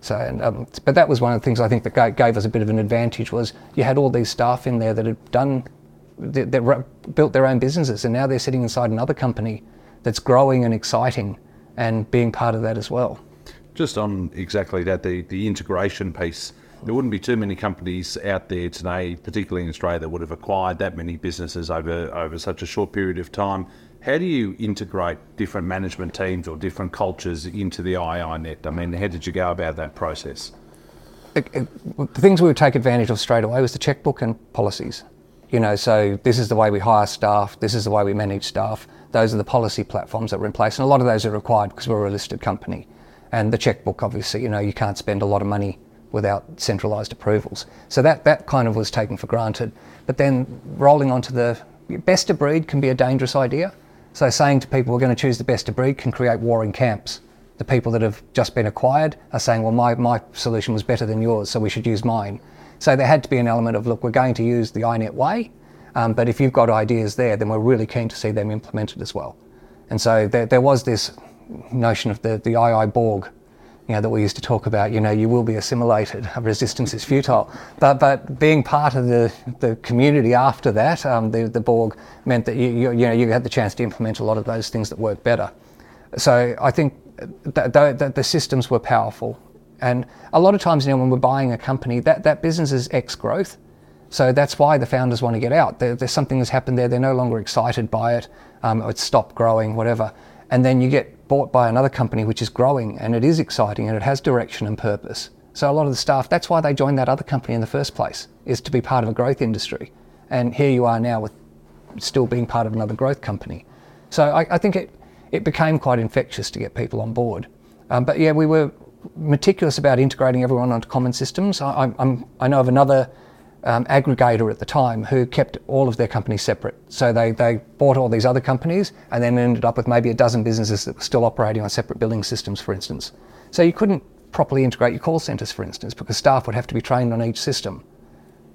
So, but that was one of the things I think that gave us a bit of an advantage, was you had all these staff in there that had built their own businesses, and now they're sitting inside another company that's growing and exciting and being part of that as well. Just on exactly that, the integration piece, there wouldn't be too many companies out there today, particularly in Australia, that would have acquired that many businesses over such a short period of time. How do you integrate different management teams or different cultures into the iiNet? I mean, how did you go about that process? The things we would take advantage of straight away was the checkbook and policies. So this is the way we hire staff, this is the way we manage staff. Those are the policy platforms that were in place, and a lot of those are required because we're a listed company. And the checkbook, obviously, you can't spend a lot of money without centralised approvals. So that kind of was taken for granted. But then rolling onto the best of breed can be a dangerous idea. So saying to people, we're going to choose the best of breed, can create warring camps. The people that have just been acquired are saying, well, my solution was better than yours, so we should use mine. So there had to be an element of, look, we're going to use the iiNet way, but if you've got ideas there, then we're really keen to see them implemented as well. And so there was this notion of the II Borg, that we used to talk about, you will be assimilated, resistance is futile. But being part of the community after that, the Borg, meant that you had the chance to implement a lot of those things that worked better. So I think the systems were powerful. And a lot of times now when we're buying a company, that business is ex-growth. So that's why the founders want to get out. There's something that's happened there. They're no longer excited by it. It's stopped growing, whatever. And then you get bought by another company which is growing, and it is exciting, and it has direction and purpose. So a lot of the staff, that's why they joined that other company in the first place, is to be part of a growth industry. And here you are now with still being part of another growth company. So I think it became quite infectious to get people on board. But yeah, we were meticulous about integrating everyone onto common systems. I know of another aggregator at the time who kept all of their companies separate. So they bought all these other companies and then ended up with maybe a dozen businesses that were still operating on separate billing systems, for instance. So you couldn't properly integrate your call centres, for instance, because staff would have to be trained on each system.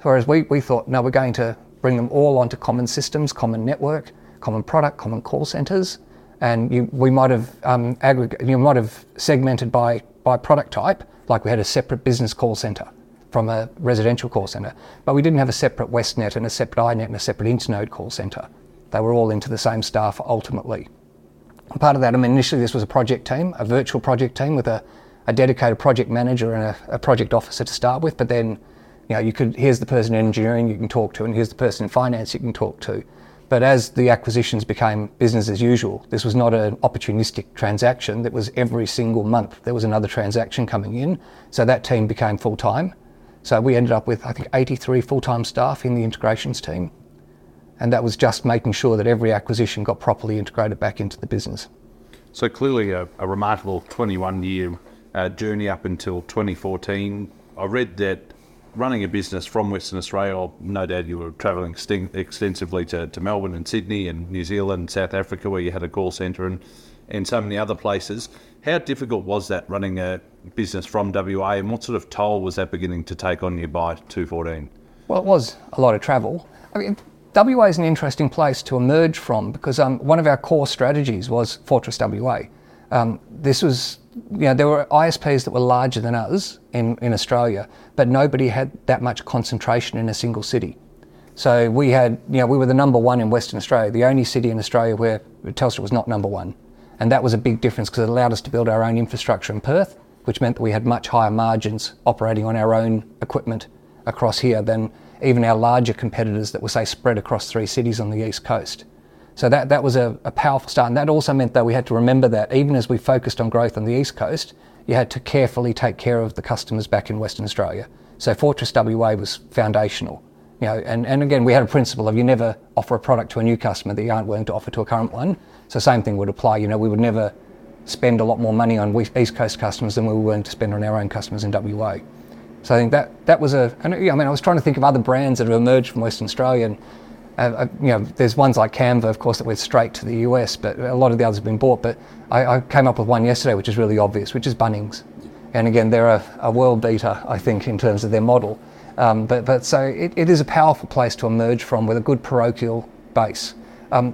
Whereas we thought, no, we're going to bring them all onto common systems, common network, common product, common call centres, and we might have segmented by product type, like we had a separate business call centre from a residential call centre, but we didn't have a separate WestNet and a separate iiNet and a separate Internode call centre. They were all into the same staff ultimately. And part of that, initially this was a project team, a virtual project team with a dedicated project manager and a project officer to start with, but then here's the person in engineering you can talk to, and here's the person in finance you can talk to. But as the acquisitions became business as usual, this was not an opportunistic transaction. That was every single month there was another transaction coming in, so that team became full-time. So we ended up with, I think, 83 full-time staff in the integrations team. And that was just making sure that every acquisition got properly integrated back into the business. So clearly a remarkable 21-year journey up until 2014. I read that running a business from Western Australia, no doubt you were travelling extensively to Melbourne and Sydney and New Zealand, South Africa, where you had a call centre and so many other places. How difficult was that, running a business from WA, and what sort of toll was that beginning to take on you by 2014? Well, it was a lot of travel. I mean, WA is an interesting place to emerge from because one of our core strategies was Fortress WA. This was, you know, there were ISPs that were larger than us in Australia, but nobody had that much concentration in a single city. So we had, you know, we were the number one in Western Australia, the only city in Australia where Telstra was not number one. And that was a big difference because it allowed us to build our own infrastructure in Perth, which meant that we had much higher margins operating on our own equipment across here than even our larger competitors that were, say, spread across three cities on the East Coast. So that was a powerful start. And that also meant that we had to remember that even as we focused on growth on the East Coast, you had to carefully take care of the customers back in Western Australia. So Fortress WA was foundational. You know, and again, we had a principle of you never offer a product to a new customer that you aren't willing to offer to a current one. So same thing would apply. You know, we would never spend a lot more money on East Coast customers than we were willing to spend on our own customers in WA. So I think that was I was trying to think of other brands that have emerged from Western Australia. And, you know, there's ones like Canva, of course, that went straight to the US, but a lot of the others have been bought. But I came up with one yesterday, which is really obvious, which is Bunnings. And again, they're a world beater, I think, in terms of their model. But so it is a powerful place to emerge from with a good parochial base.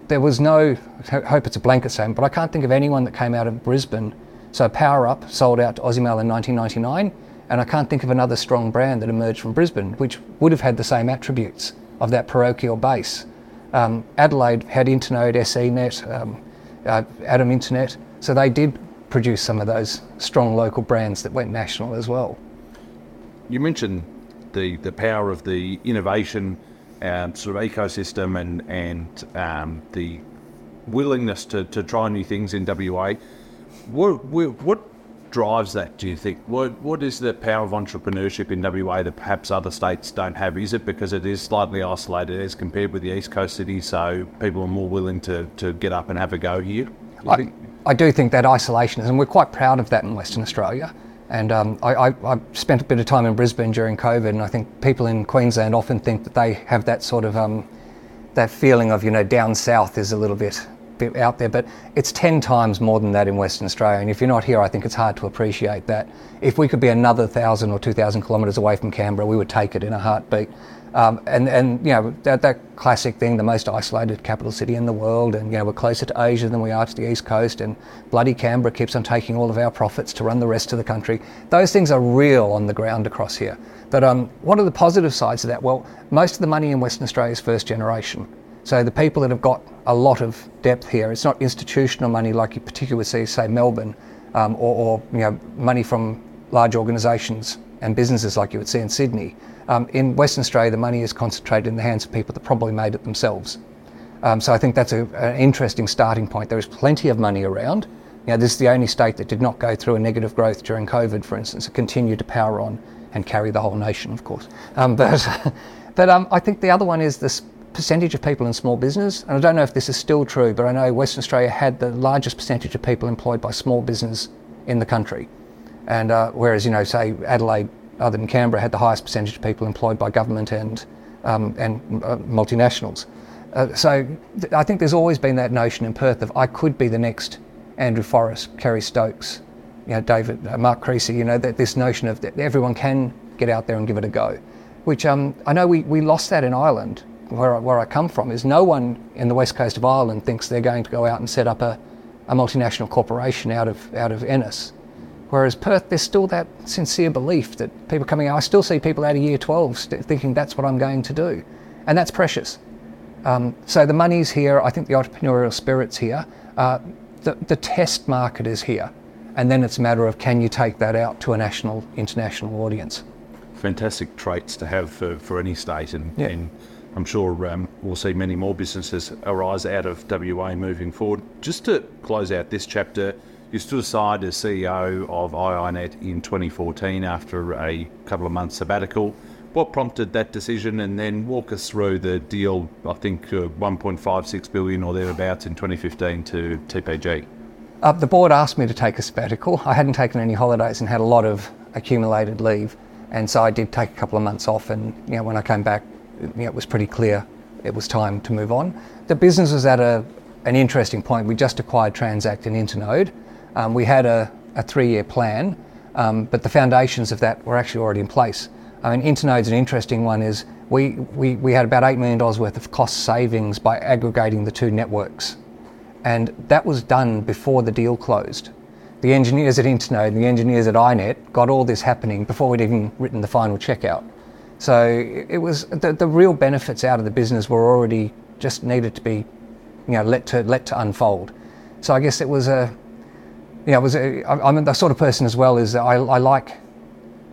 There was no, I hope it's a blanket statement, but I can't think of anyone that came out of Brisbane. So Power Up sold out to OzEmail in 1999, and I can't think of another strong brand that emerged from Brisbane, which would have had the same attributes of that parochial base. Adelaide had Internode, iiNet, Adam Internet, so they did produce some of those strong local brands that went national as well. You mentioned the power of the innovation sort of ecosystem and the willingness to try new things in WA. What drives that, do you think? What is the power of entrepreneurship in WA that perhaps other states don't have? Is it because it is slightly isolated as compared with the East Coast cities, so people are more willing to get up and have a go here? I do think that isolation is, and we're quite proud of that in Western Australia. And I spent a bit of time in Brisbane during COVID, and I think people in Queensland often think that they have that sort of that feeling of, you know, down south is a little bit out there, but it's 10 times more than that in Western Australia. And if you're not here, I think it's hard to appreciate that. If we could be another 1,000 or 2,000 kilometres away from Canberra, we would take it in a heartbeat. And you know, that classic thing, the most isolated capital city in the world, and, you know, we're closer to Asia than we are to the East Coast, and bloody Canberra keeps on taking all of our profits to run the rest of the country. Those things are real on the ground across here. But what are the positive sides of that? Well, most of the money in Western Australia is first generation. So the people that have got a lot of depth here, it's not institutional money like you particularly would see, say, Melbourne, or you know, money from large organisations and businesses like you would see in Sydney. In Western Australia, the money is concentrated in the hands of people that probably made it themselves. So I think that's an interesting starting point. There is plenty of money around. You know, this is the only state that did not go through a negative growth during COVID, for instance. It continued to power on and carry the whole nation, of course. But I think the other one is this percentage of people in small business. And I don't know if this is still true, but I know Western Australia had the largest percentage of people employed by small business in the country. And whereas, you know, say Adelaide, other than Canberra, had the highest percentage of people employed by government and multinationals. So I think there's always been that notion in Perth of I could be the next Andrew Forrest, Kerry Stokes, you know, David, Mark Creasy, you know, that this notion of that everyone can get out there and give it a go, which I know we lost that in Ireland, where I come from, is no one in the west coast of Ireland thinks they're going to go out and set up a multinational corporation out of Ennis. Whereas Perth, there's still that sincere belief that people coming out, I still see people out of year 12 thinking that's what I'm going to do. And that's precious. So the money's here. I think the entrepreneurial spirit's here. The test market is here. And then it's a matter of can you take that out to a national, international audience. Fantastic traits to have for any state. And I'm sure we'll see many more businesses arise out of WA moving forward. Just to close out this chapter, you stood aside as CEO of iiNet in 2014 after a couple of months sabbatical. What prompted that decision, and then walk us through the deal, I think $1.56 billion or thereabouts in 2015 to TPG? The board asked me to take a sabbatical. I hadn't taken any holidays and had a lot of accumulated leave. And so I did take a couple of months off, and you know, when I came back, you know, it was pretty clear it was time to move on. The business was at an interesting point. We just acquired Transact and Internode. We had a a three-year plan, but the foundations of that were actually already in place. I mean, Internode's an interesting one. Is we had about $8 million worth of cost savings by aggregating the two networks. And that was done before the deal closed. The engineers at Internode and the engineers at iiNet got all this happening before we'd even written the final checkout. So it was the real benefits out of the business were already just needed to be, you know, let to unfold. So I guess it was I'm the sort of person as well is I like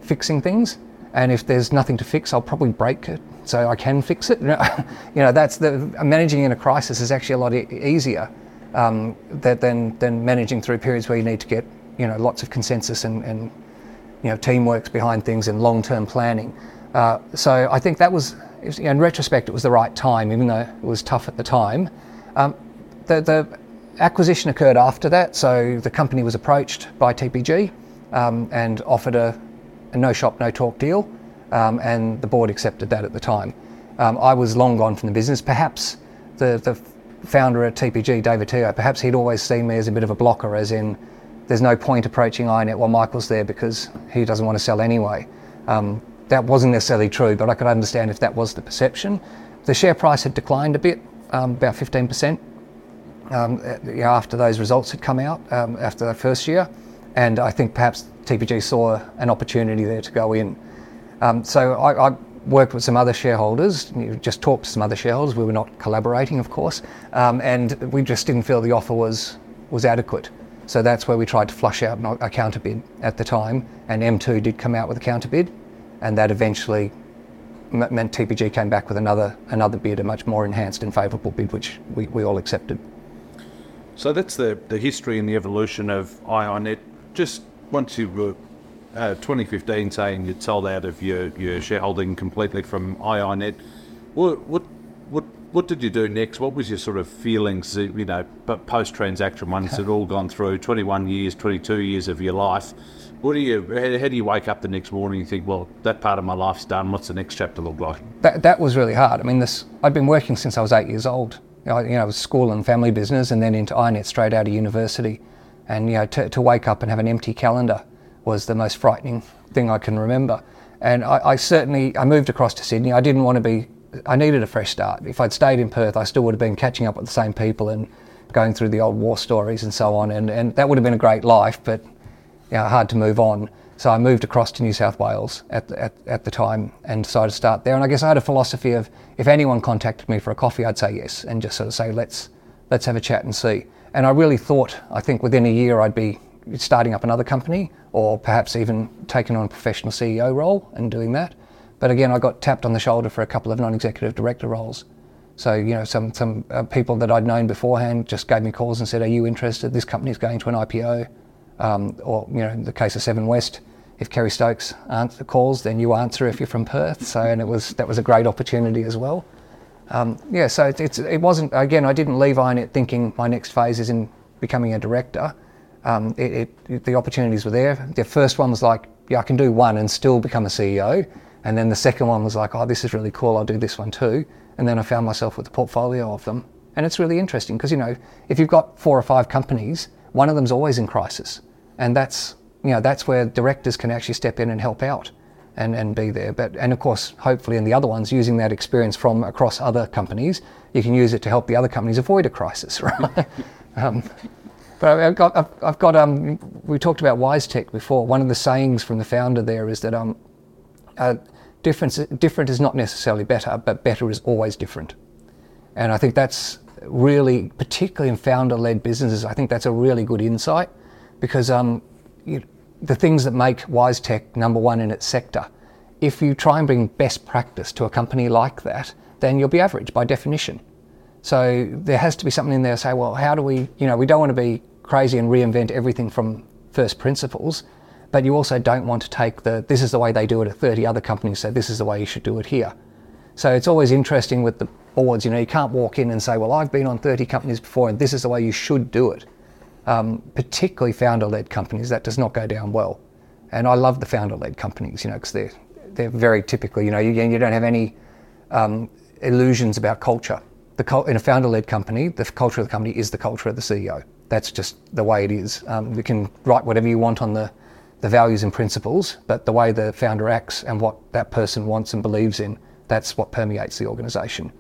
fixing things, and if there's nothing to fix, I'll probably break it so I can fix it. That's managing in a crisis is actually a lot easier. Than managing through periods where you need to get, lots of consensus and teamwork behind things and long-term planning. So I think that was, in retrospect, it was the right time, even though it was tough at the time. The acquisition occurred after that, so the company was approached by TPG and offered a no-shop, no-talk deal, and the board accepted that at the time. I was long gone from the business. Perhaps the founder at TPG, David, perhaps he'd always seen me as a bit of a blocker, as in there's no point approaching iiNet while Michael's there because he doesn't want to sell anyway. That wasn't necessarily true, but I could understand if that was the perception. The share price had declined a bit, about 15%, after those results had come out, after that first year, and I think perhaps TPG saw an opportunity there to go in. So I worked with some other shareholders, just talked to some other shareholders. We were not collaborating, of course, and we just didn't feel the offer was adequate. So that's where we tried to flush out a counter bid at the time, and M2 did come out with a counter bid, and that eventually meant TPG came back with another bid, a much more enhanced and favourable bid, which we all accepted. So that's the history and the evolution of iiNet. Just once you were 2015 saying you'd sold out of your shareholding completely from iiNet, what did you do next? What was your sort of feelings, post-transaction once it all gone through, 21 years, 22 years of your life? How do you wake up the next morning and think, well, that part of my life's done, what's the next chapter look like? That was really hard. I mean, I'd been working since I was 8 years old. I was school and family business and then into iiNet straight out of university. And, to wake up and have an empty calendar was the most frightening thing I can remember. And I moved across to Sydney. I didn't want to be, I needed a fresh start. If I'd stayed in Perth, I still would have been catching up with the same people and going through the old war stories and so on. And that would have been a great life, but hard to move on. So I moved across to New South Wales at the time and decided to start there. And I guess I had a philosophy of, if anyone contacted me for a coffee, I'd say yes and just sort of say, let's have a chat and see. And I really thought, I think within a year I'd be starting up another company, or perhaps even taking on a professional CEO role and doing that. But again, I got tapped on the shoulder for a couple of non-executive director roles. So, some people that I'd known beforehand just gave me calls and said, are you interested? This company's going to an IPO. Or in the case of Seven West, if Kerry Stokes calls, then you answer if you're from Perth. So, and that was a great opportunity as well. So it wasn't, again, I didn't leave iiNet thinking my next phase is in becoming a director. The opportunities were there. The first one was like, I can do one and still become a CEO. And then the second one was like, this is really cool, I'll do this one too. And then I found myself with a portfolio of them. And it's really interesting because, if you've got 4 or 5 companies, one of them's always in crisis. And that's where directors can actually step in and help out and be there. And of course, hopefully in the other ones, using that experience from across other companies, you can use it to help the other companies avoid a crisis, right? But I've got we talked about WiseTech before. One of the sayings from the founder there is that different is not necessarily better, but better is always different. And I think that's really, particularly in founder-led businesses, I think that's a really good insight, because the things that make WiseTech number one in its sector, if you try and bring best practice to a company like that, then you'll be average by definition. So there has to be something in there to say, well, how do we, we don't want to be crazy and reinvent everything from first principles, but you also don't want to take this is the way they do it at 30 other companies, so this is the way you should do it here. So it's always interesting with the boards, you can't walk in and say, well, I've been on 30 companies before and this is the way you should do it. Particularly founder-led companies, that does not go down well. And I love the founder-led companies, because they're very typical, you don't have any illusions about culture. In a founder-led company, the culture of the company is the culture of the CEO. that's just the way it is. You can write whatever you want on the values and principles, but the way the founder acts and what that person wants and believes in, that's what permeates the organisation.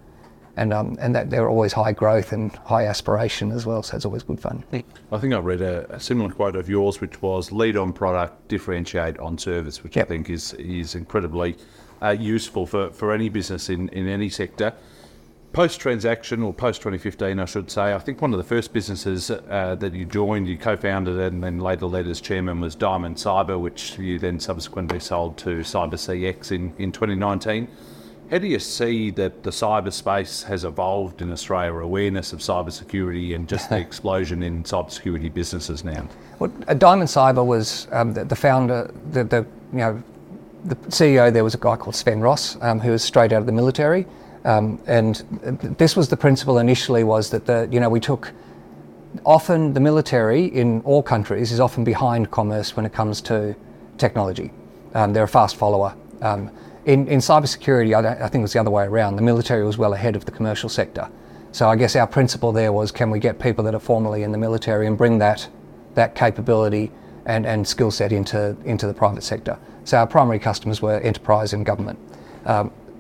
And that they're always high growth and high aspiration as well, so it's always good fun. I think I read a similar quote of yours, which was lead on product, differentiate on service, which I think is incredibly useful for any business in any sector. Post-transaction, or post-2015 I should say, I think one of the first businesses that you joined, you co-founded and then later led as chairman was Diamond Cyber, which you then subsequently sold to CyberCX in 2019. How do you see that the cyberspace has evolved in Australia, awareness of cybersecurity and just the explosion in cybersecurity businesses now? Well, Diamond Cyber was the founder, the CEO there was a guy called Sven Ross, who was straight out of the military. And this was the principle initially, was that often the military in all countries is often behind commerce when it comes to technology. They're a fast follower. In cybersecurity, I think it was the other way around. The military was well ahead of the commercial sector. So I guess our principle there was, can we get people that are formerly in the military and bring that capability and skill set into the private sector? So our primary customers were enterprise and government.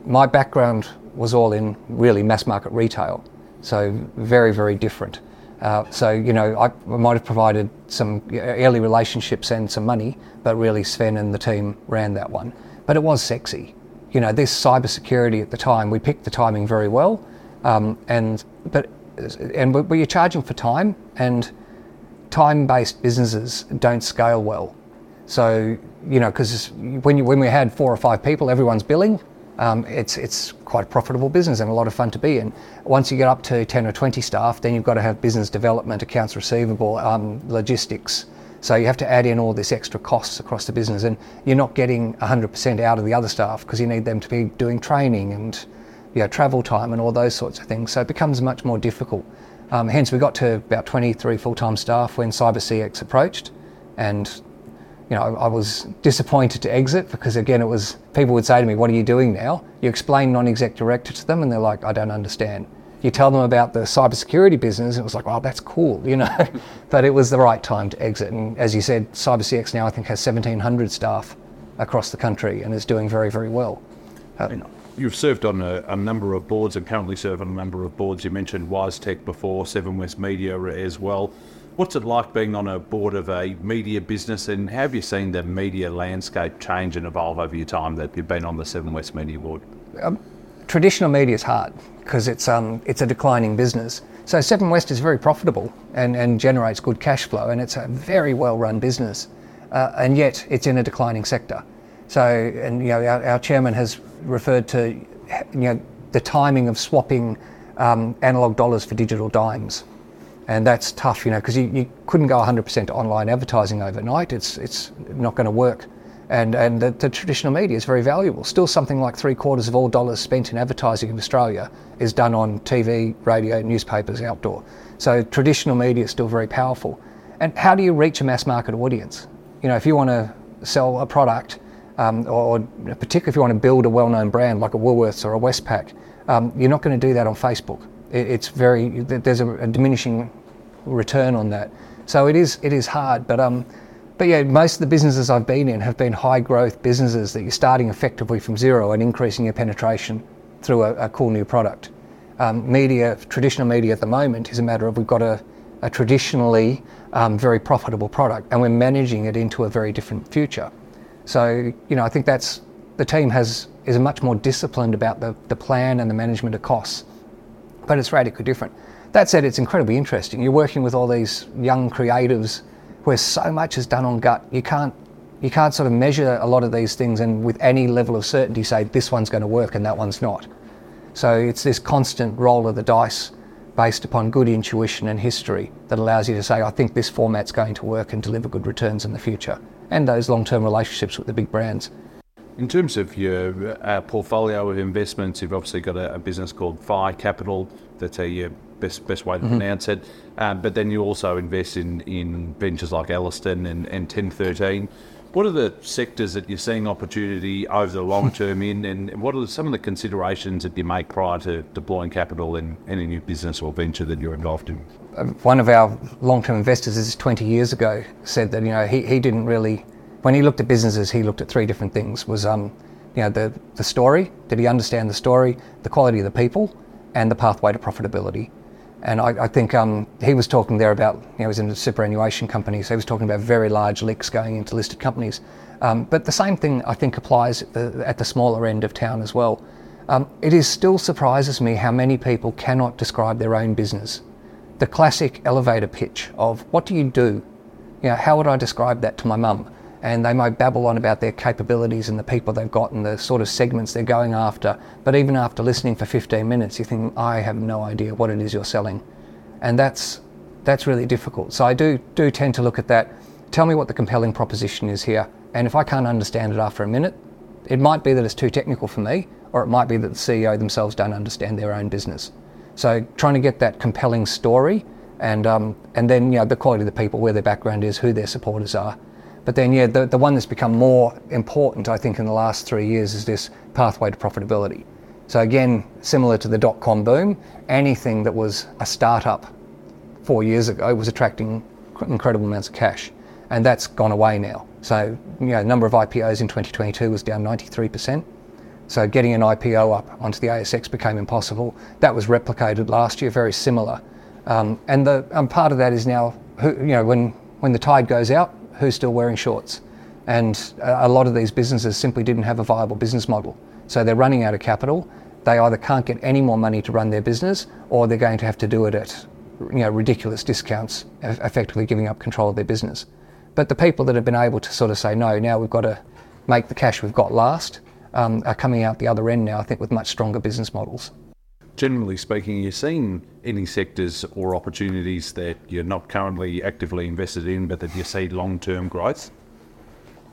My background was all in really mass market retail, so very, very different. I might have provided some early relationships and some money, but really Sven and the team ran that one. But it was sexy. This cybersecurity at the time, we picked the timing very well, and we're charging for time, and time-based businesses don't scale well. So, because when we had 4 or 5 people, everyone's billing. It's quite a profitable business and a lot of fun to be in. Once you get up to 10 or 20 staff, then you've got to have business development, accounts receivable, logistics. So you have to add in all this extra costs across the business, and you're not getting 100% out of the other staff because you need them to be doing training and travel time and all those sorts of things. So it becomes much more difficult. Hence, we got to about 23 full-time staff when CyberCX approached, and I was disappointed to exit because, again, it was people would say to me, "What are you doing now?" You explain non-exec director to them, and they're like, "I don't understand." You tell them about the cybersecurity business, and it was like, "Oh, that's cool," But it was the right time to exit. And as you said, CyberCX now I think has 1,700 staff across the country and is doing very, very well. You've served on a number of boards and currently serve on a number of boards. You mentioned WiseTech before, Seven West Media as well. What's it like being on a board of a media business, and have you seen the media landscape change and evolve over your time that you've been on the Seven West Media board? Traditional media is hard because it's a declining business. So Seven West is very profitable and generates good cash flow, and it's a very well-run business, and yet it's in a declining sector. So, and our chairman has referred to the timing of swapping analog dollars for digital dimes. And that's tough, because you couldn't go 100% to online advertising overnight. It's not going to work. And the traditional media is very valuable. Still, something like 3/4 of all dollars spent in advertising in Australia is done on TV, radio, newspapers, outdoor. So traditional media is still very powerful. And how do you reach a mass market audience? If you want to sell a product, or particularly if you want to build a well-known brand like a Woolworths or a Westpac, you're not going to do that on Facebook. There's a diminishing return on that, so it is hard. But most of the businesses I've been in have been high growth businesses that you're starting effectively from zero and increasing your penetration through a cool new product. Traditional media at the moment is a matter of we've got a traditionally very profitable product, and we're managing it into a very different future. So I think that's the team is much more disciplined about the plan and the management of costs. But it's radically different. That said, it's incredibly interesting. You're working with all these young creatives where so much is done on gut. You can't sort of measure a lot of these things and with any level of certainty say this one's going to work and that one's not. So it's this constant roll of the dice based upon good intuition and history that allows you to say, I think this format's going to work and deliver good returns in the future, and those long-term relationships with the big brands. In terms of your portfolio of investments, you've obviously got a business called Fire Capital. That's your best way to pronounce it. But then you also invest in ventures like Elliston and 1013. What are the sectors that you're seeing opportunity over the long term in, and what are some of the considerations that you make prior to deploying capital in any new business or venture that you're involved in? One of our long-term investors is 20 years ago said that, you know, he didn't really, when he looked at businesses, he looked at three different things. Was, you know, the story, did he understand the story, the quality of the people, and the pathway to profitability. And I think he was talking there about, you know, he was in a superannuation company, so he was talking about very large LICs going into listed companies. But the same thing, I think, applies at the smaller end of town as well. It is still surprises me how many people cannot describe their own business. The classic elevator pitch of, what do? You know, how would I describe that to my mum? And they might babble on about their capabilities and the people they've got and the sort of segments they're going after. But even after listening for 15 minutes, you think, I have no idea what it is you're selling. And that's really difficult. So I do tend to look at that. Tell me what the compelling proposition is here. And if I can't understand it after a minute, it might be that it's too technical for me, or it might be that the CEO themselves don't understand their own business. So trying to get that compelling story and then, you know, the quality of the people, where their background is, who their supporters are. But then, yeah, the one that's become more important, I think, in the last 3 years is this pathway to profitability. So again, similar to the dot-com boom, anything that was a startup 4 years ago was attracting incredible amounts of cash, and that's gone away now. So, you know, the number of IPOs in 2022 was down 93%. So getting an IPO up onto the ASX became impossible. That was replicated last year, very similar. And part of that is now, you know, when the tide goes out, who's still wearing shorts? And a lot of these businesses simply didn't have a viable business model. So they're running out of capital. They either can't get any more money to run their business, or they're going to have to do it at, you know, ridiculous discounts, effectively giving up control of their business. But the people that have been able to sort of say, no, now we've got to make the cash we've got last, are coming out the other end now, I think, with much stronger business models. Generally speaking, you're seeing any sectors or opportunities that you're not currently actively invested in, but that you see long-term growth?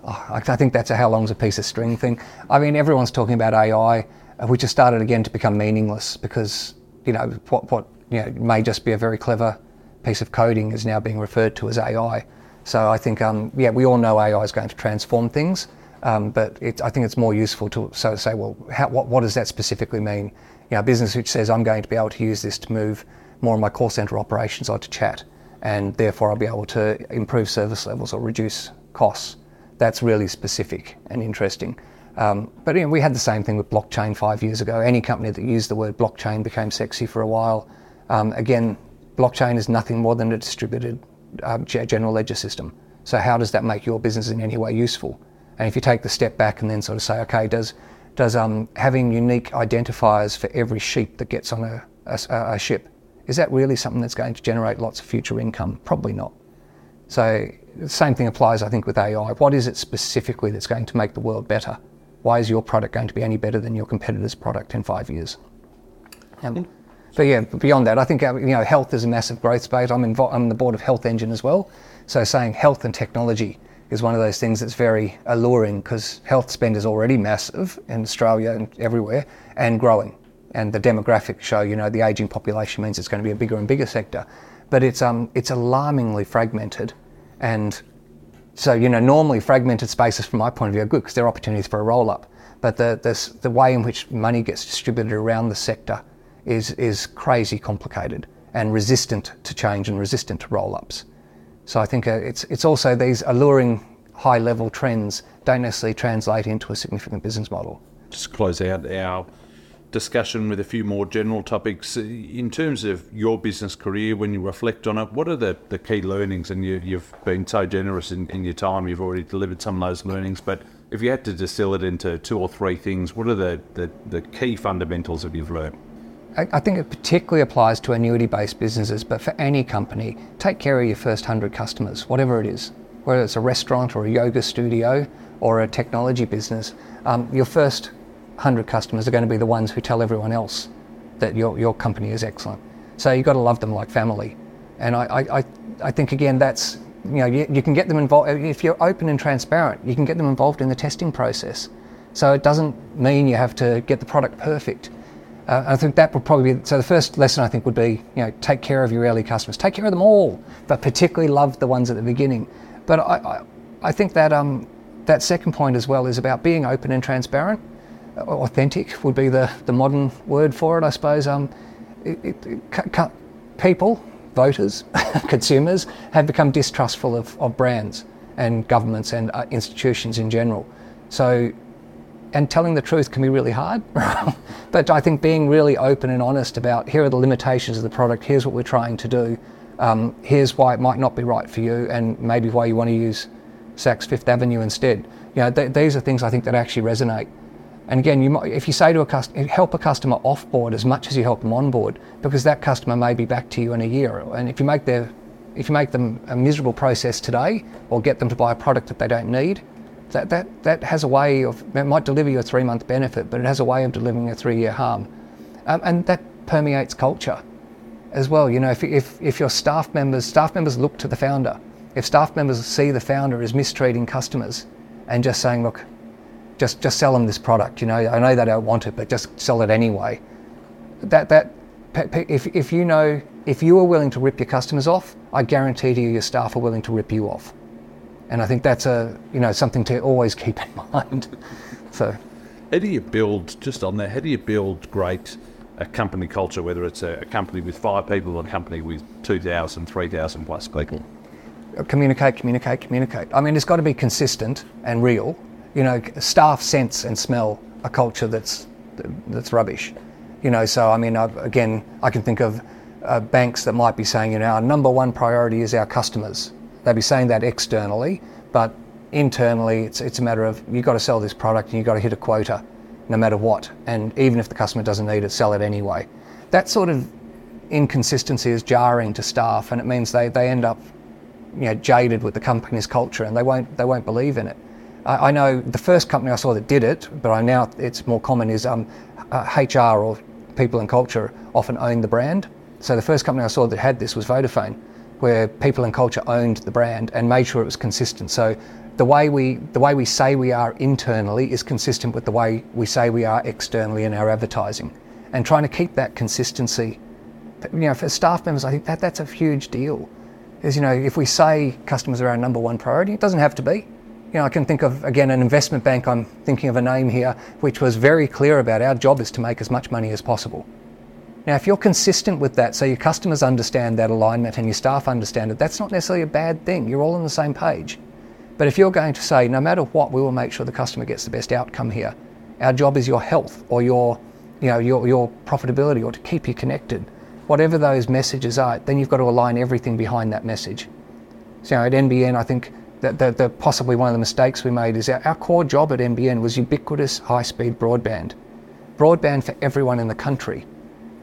Oh, I think that's a how long's a piece of string thing. I mean, everyone's talking about AI, which has started again to become meaningless because, you know, what you know, may just be a very clever piece of coding is now being referred to as AI. So I think, yeah, we all know AI is going to transform things, but I think it's more useful to so say, well, what does that specifically mean? You know, a business which says, I'm going to be able to use this to move more of my call centre operations onto chat, and therefore I'll be able to improve service levels or reduce costs. That's really specific and interesting. But you know, we had the same thing with blockchain 5 years ago. Any company that used the word blockchain became sexy for a while. Again, blockchain is nothing more than a distributed general ledger system. So how does that make your business in any way useful? And if you take the step back and then sort of say, okay, does having unique identifiers for every sheep that gets on a ship, is that really something that's going to generate lots of future income? Probably not. So the same thing applies, I think, with AI. What is it specifically that's going to make the world better? Why is your product going to be any better than your competitor's product in 5 years? But yeah, beyond that, I think, you know, health is a massive growth space. I'm on the board of Health Engine as well. So saying health and technology is one of those things that's very alluring, because health spend is already massive in Australia and everywhere, and growing. And the demographics show, you know, the ageing population means it's going to be a bigger and bigger sector. But it's alarmingly fragmented. And so, you know, normally fragmented spaces from my point of view are good because they're opportunities for a roll-up. But the way in which money gets distributed around the sector is crazy complicated and resistant to change and resistant to roll-ups. So I think it's also these alluring high-level trends don't necessarily translate into a significant business model. Just close out our discussion with a few more general topics. In terms of your business career, when you reflect on it, what are the key learnings? And you've been so generous in your time, you've already delivered some of those learnings, but if you had to distill it into two or three things, what are the key fundamentals that you've learned? I think it particularly applies to annuity-based businesses, but for any company, take care of your first 100 customers, whatever it is, whether it's a restaurant or a yoga studio or a technology business. Your first 100 customers are going to be the ones who tell everyone else that your company is excellent. So you've got to love them like family. And I think, again, that's, you know, you can get them involved. If you're open and transparent, you can get them involved in the testing process. So it doesn't mean you have to get the product perfect. I think that would probably be, so the first lesson I think would be, you know, take care of your early customers, take care of them all, but particularly love the ones at the beginning. But I think that That second point as well is about being open and transparent. Authentic would be the modern word for it, I suppose. People, voters, consumers have become distrustful of brands and governments and institutions in general. So, and telling the truth can be really hard, but I think being really open and honest about here are the limitations of the product, here's what we're trying to do, here's why it might not be right for you, and maybe why you want to use Saks Fifth Avenue instead. You know, these are things I think that actually resonate. And again, you might, if you say to a customer, help a customer offboard as much as you help them onboard, because that customer may be back to you in a year. And if you make them a miserable process today, or get them to buy a product that they don't need, that has a way of, it might deliver you a 3-month benefit, but it has a way of delivering a 3-year harm. And that permeates culture as well. You know, if your staff members look to the founder. If staff members see the founder as mistreating customers and just saying, look, just sell them this product, you know, I know they don't want it, but just sell it anyway. If you know, if you are willing to rip your customers off, I guarantee to you your staff are willing to rip you off. And I think that's something to always keep in mind. So, how do you build, just on that, how do you build great a company culture, whether it's a company with 5 people or a company with 2,000, 3,000 plus people? Communicate. I mean, it's got to be consistent and real. You know, staff sense and smell a culture that's rubbish. You know, so I mean, I can think of banks that might be saying, you know, our number one priority is our customers. They'd be saying that externally, but internally, it's a matter of you've got to sell this product and you've got to hit a quota, no matter what. And even if the customer doesn't need it, sell it anyway. That sort of inconsistency is jarring to staff, and it means they end up, you know, jaded with the company's culture, and they won't believe in it. I know the first company I saw that did it, but I now it's more common, is HR or people in culture often own the brand. So the first company I saw that had this was Vodafone, where people in culture owned the brand and made sure it was consistent. So the way we say we are internally is consistent with the way we say we are externally in our advertising, and trying to keep that consistency. You know, for staff members, I think that's a huge deal. Is, you know, if we say customers are our number one priority, it doesn't have to be. You know, I can think of, again, an investment bank, I'm thinking of a name here, which was very clear about our job is to make as much money as possible. Now, if you're consistent with that, so your customers understand that alignment and your staff understand it, that's not necessarily a bad thing. You're all on the same page. But if you're going to say, no matter what, we will make sure the customer gets the best outcome here. Our job is your health or your profitability, or to keep you connected. Whatever those messages are, then you've got to align everything behind that message. So at NBN, I think that possibly one of the mistakes we made is our core job at NBN was ubiquitous high-speed broadband for everyone in the country,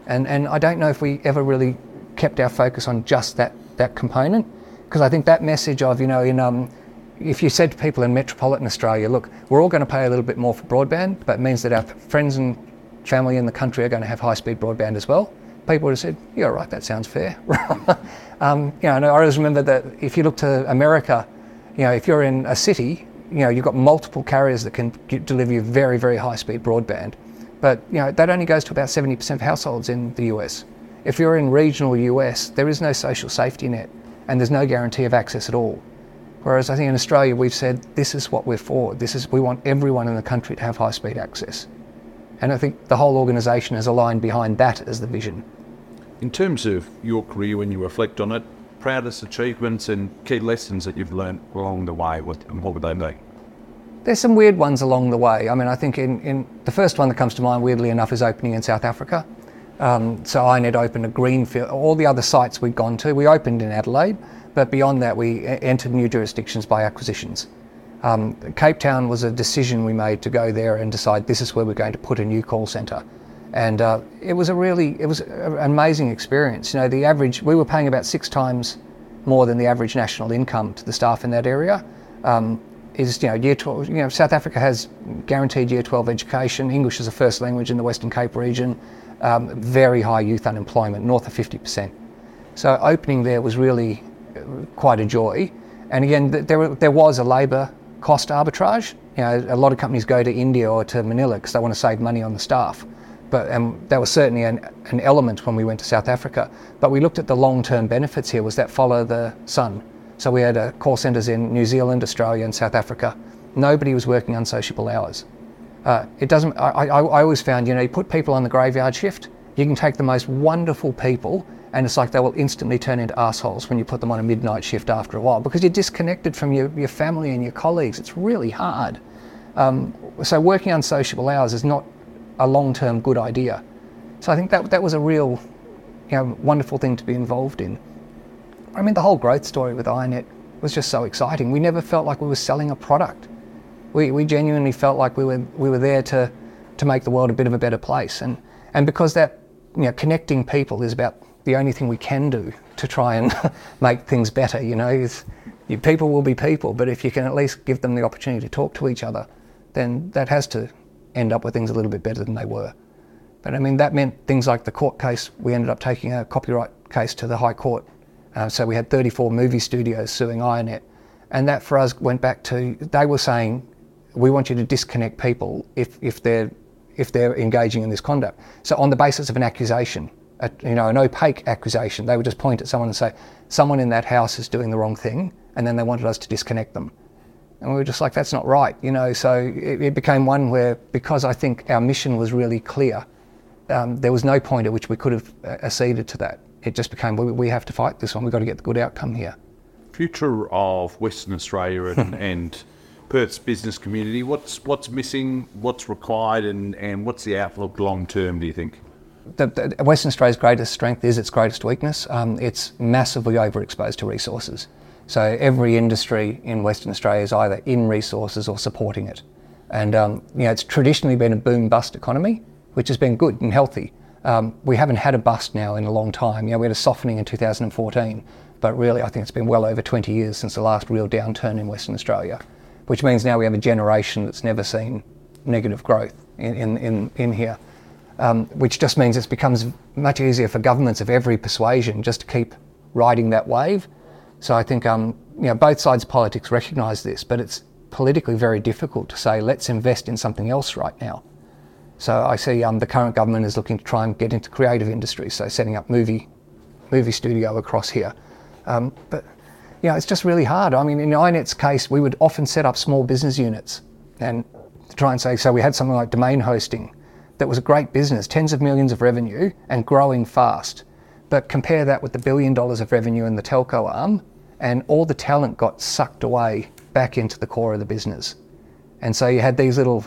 and I don't know if we ever really kept our focus on just that component, because I think that message of, you know, in if you said to people in metropolitan Australia, look, we're all going to pay a little bit more for broadband, but it means that our friends and family in the country are going to have high-speed broadband as well, people would have said, yeah, right, that sounds fair. You know, and I always remember that if you look to America, you know, if you're in a city, you know, you've got multiple carriers that can deliver you very, very high-speed broadband. But, you know, that only goes to about 70% of households in the US. If you're in regional US, there is no social safety net, and there's no guarantee of access at all. Whereas I think in Australia, we've said, this is what we're for. We want everyone in the country to have high-speed access. And I think the whole organisation is aligned behind that as the vision. In terms of your career, when you reflect on it, proudest achievements and key lessons that you've learned along the way, what would they be? There's some weird ones along the way. I mean, I think in the first one that comes to mind, weirdly enough, is opening in South Africa. So iiNet opened a greenfield. All the other sites we'd gone to, we opened in Adelaide, but beyond that, we entered new jurisdictions by acquisitions. Cape Town was a decision we made to go there and decide this is where we're going to put a new call centre. And it was an amazing experience. You know, we were paying about 6 times more than the average national income to the staff in that area. Is, you know, year 12, you know, South Africa has guaranteed year 12 education, English is a first language in the Western Cape region, very high youth unemployment, north of 50%. So opening there was really quite a joy. And again, there was a labour cost arbitrage. You know, a lot of companies go to India or to Manila because they want to save money on the staff. But that was certainly an element when we went to South Africa. But we looked at the long-term benefits here, was that follow the sun. So we had call centres in New Zealand, Australia and South Africa. nobody was working unsociable hours. It doesn't. I always found, you put people on the graveyard shift, you can take the most wonderful people, and it's like they will instantly turn into assholes when you put them on a midnight shift after a while, because you're disconnected from your family and your colleagues. It's really hard. So working unsociable hours is not a long-term good idea. So I think that was a real, wonderful thing to be involved in. I mean, the whole growth story with iiNet was just so exciting. We never felt like we were selling a product. We genuinely felt like we were there to make the world a bit of a better place. And because that, connecting people is about the only thing we can do to try and make things better. People will be people, but if you can at least give them the opportunity to talk to each other, then that has to end up with things a little bit better than they were. But I mean, that meant things like the court case. We ended up taking a copyright case to the High Court. So we had 34 movie studios suing iiNet. And that for us went back to, they were saying, we want you to disconnect people if they're engaging in this conduct. So on the basis of an accusation, an opaque accusation, they would just point at someone and say, someone in that house is doing the wrong thing, and then they wanted us to disconnect them. And we were just like, that's not right, So it became one where, because I think our mission was really clear, there was no point at which we could have acceded to that. It just became, we have to fight this one. We've got to get the good outcome here. Future of Western Australia and Perth's business community, what's missing, what's required, and what's the outlook long term, do you think? The Western Australia's greatest strength is its greatest weakness. It's massively overexposed to resources. So every industry in Western Australia is either in resources or supporting it. And it's traditionally been a boom-bust economy, which has been good and healthy. We haven't had a bust now in a long time. We had a softening in 2014, but really I think it's been well over 20 years since the last real downturn in Western Australia, which means now we have a generation that's never seen negative growth in here, which just means it becomes much easier for governments of every persuasion just to keep riding that wave. So I think both sides of politics recognise this, but it's politically very difficult to say, let's invest in something else right now. So I see the current government is looking to try and get into creative industries, so setting up movie studio across here. But it's just really hard. I mean, in iiNet's case, we would often set up small business units and try and say, so we had something like domain hosting that was a great business, tens of millions of revenue and growing fast. But compare that with the $1 billion of revenue in the telco arm, and all the talent got sucked away back into the core of the business. And so you had these little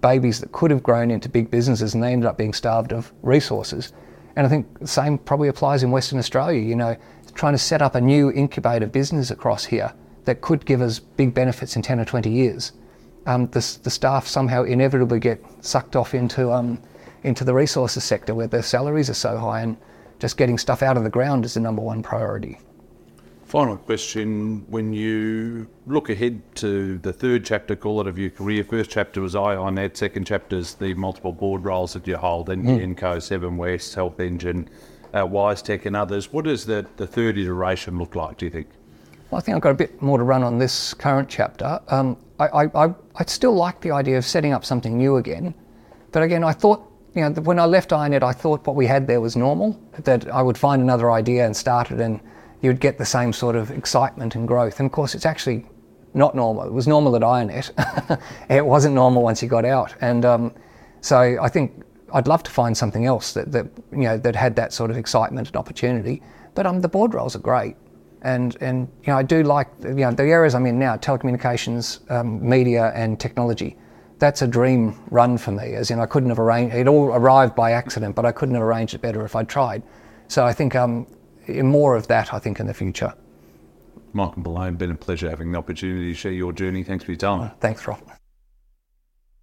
babies that could have grown into big businesses, and they ended up being starved of resources. And I think the same probably applies in Western Australia, trying to set up a new incubator business across here that could give us big benefits in 10 or 20 years. The staff somehow inevitably get sucked off into the resources sector where their salaries are so high, and just getting stuff out of the ground is the number one priority. Final question, when you look ahead to the third chapter, call it, of your career, first chapter was iiNet, second chapter is the multiple board roles that you hold, InCo, Seven West, Health Engine, WiseTech and others. What does the third iteration look like, do you think? Well, I think I've got a bit more to run on this current chapter. I still like the idea of setting up something new again, but again, I thought, when I left iiNet, I thought what we had there was normal, that I would find another idea and start it and you'd get the same sort of excitement and growth. And of course, it's actually not normal. It was normal at iiNet. It wasn't normal once you got out. And so I think I'd love to find something else that had that sort of excitement and opportunity. But the board roles are great. And I do like, the areas I'm in now, telecommunications, media and technology. That's a dream run for me, as in I couldn't have arranged, it all arrived by accident, but I couldn't have arranged it better if I tried. So I think, more of that, I think, in the future. Michael Malone, been a pleasure having the opportunity to share your journey. Thanks for your time. Thanks, Rob.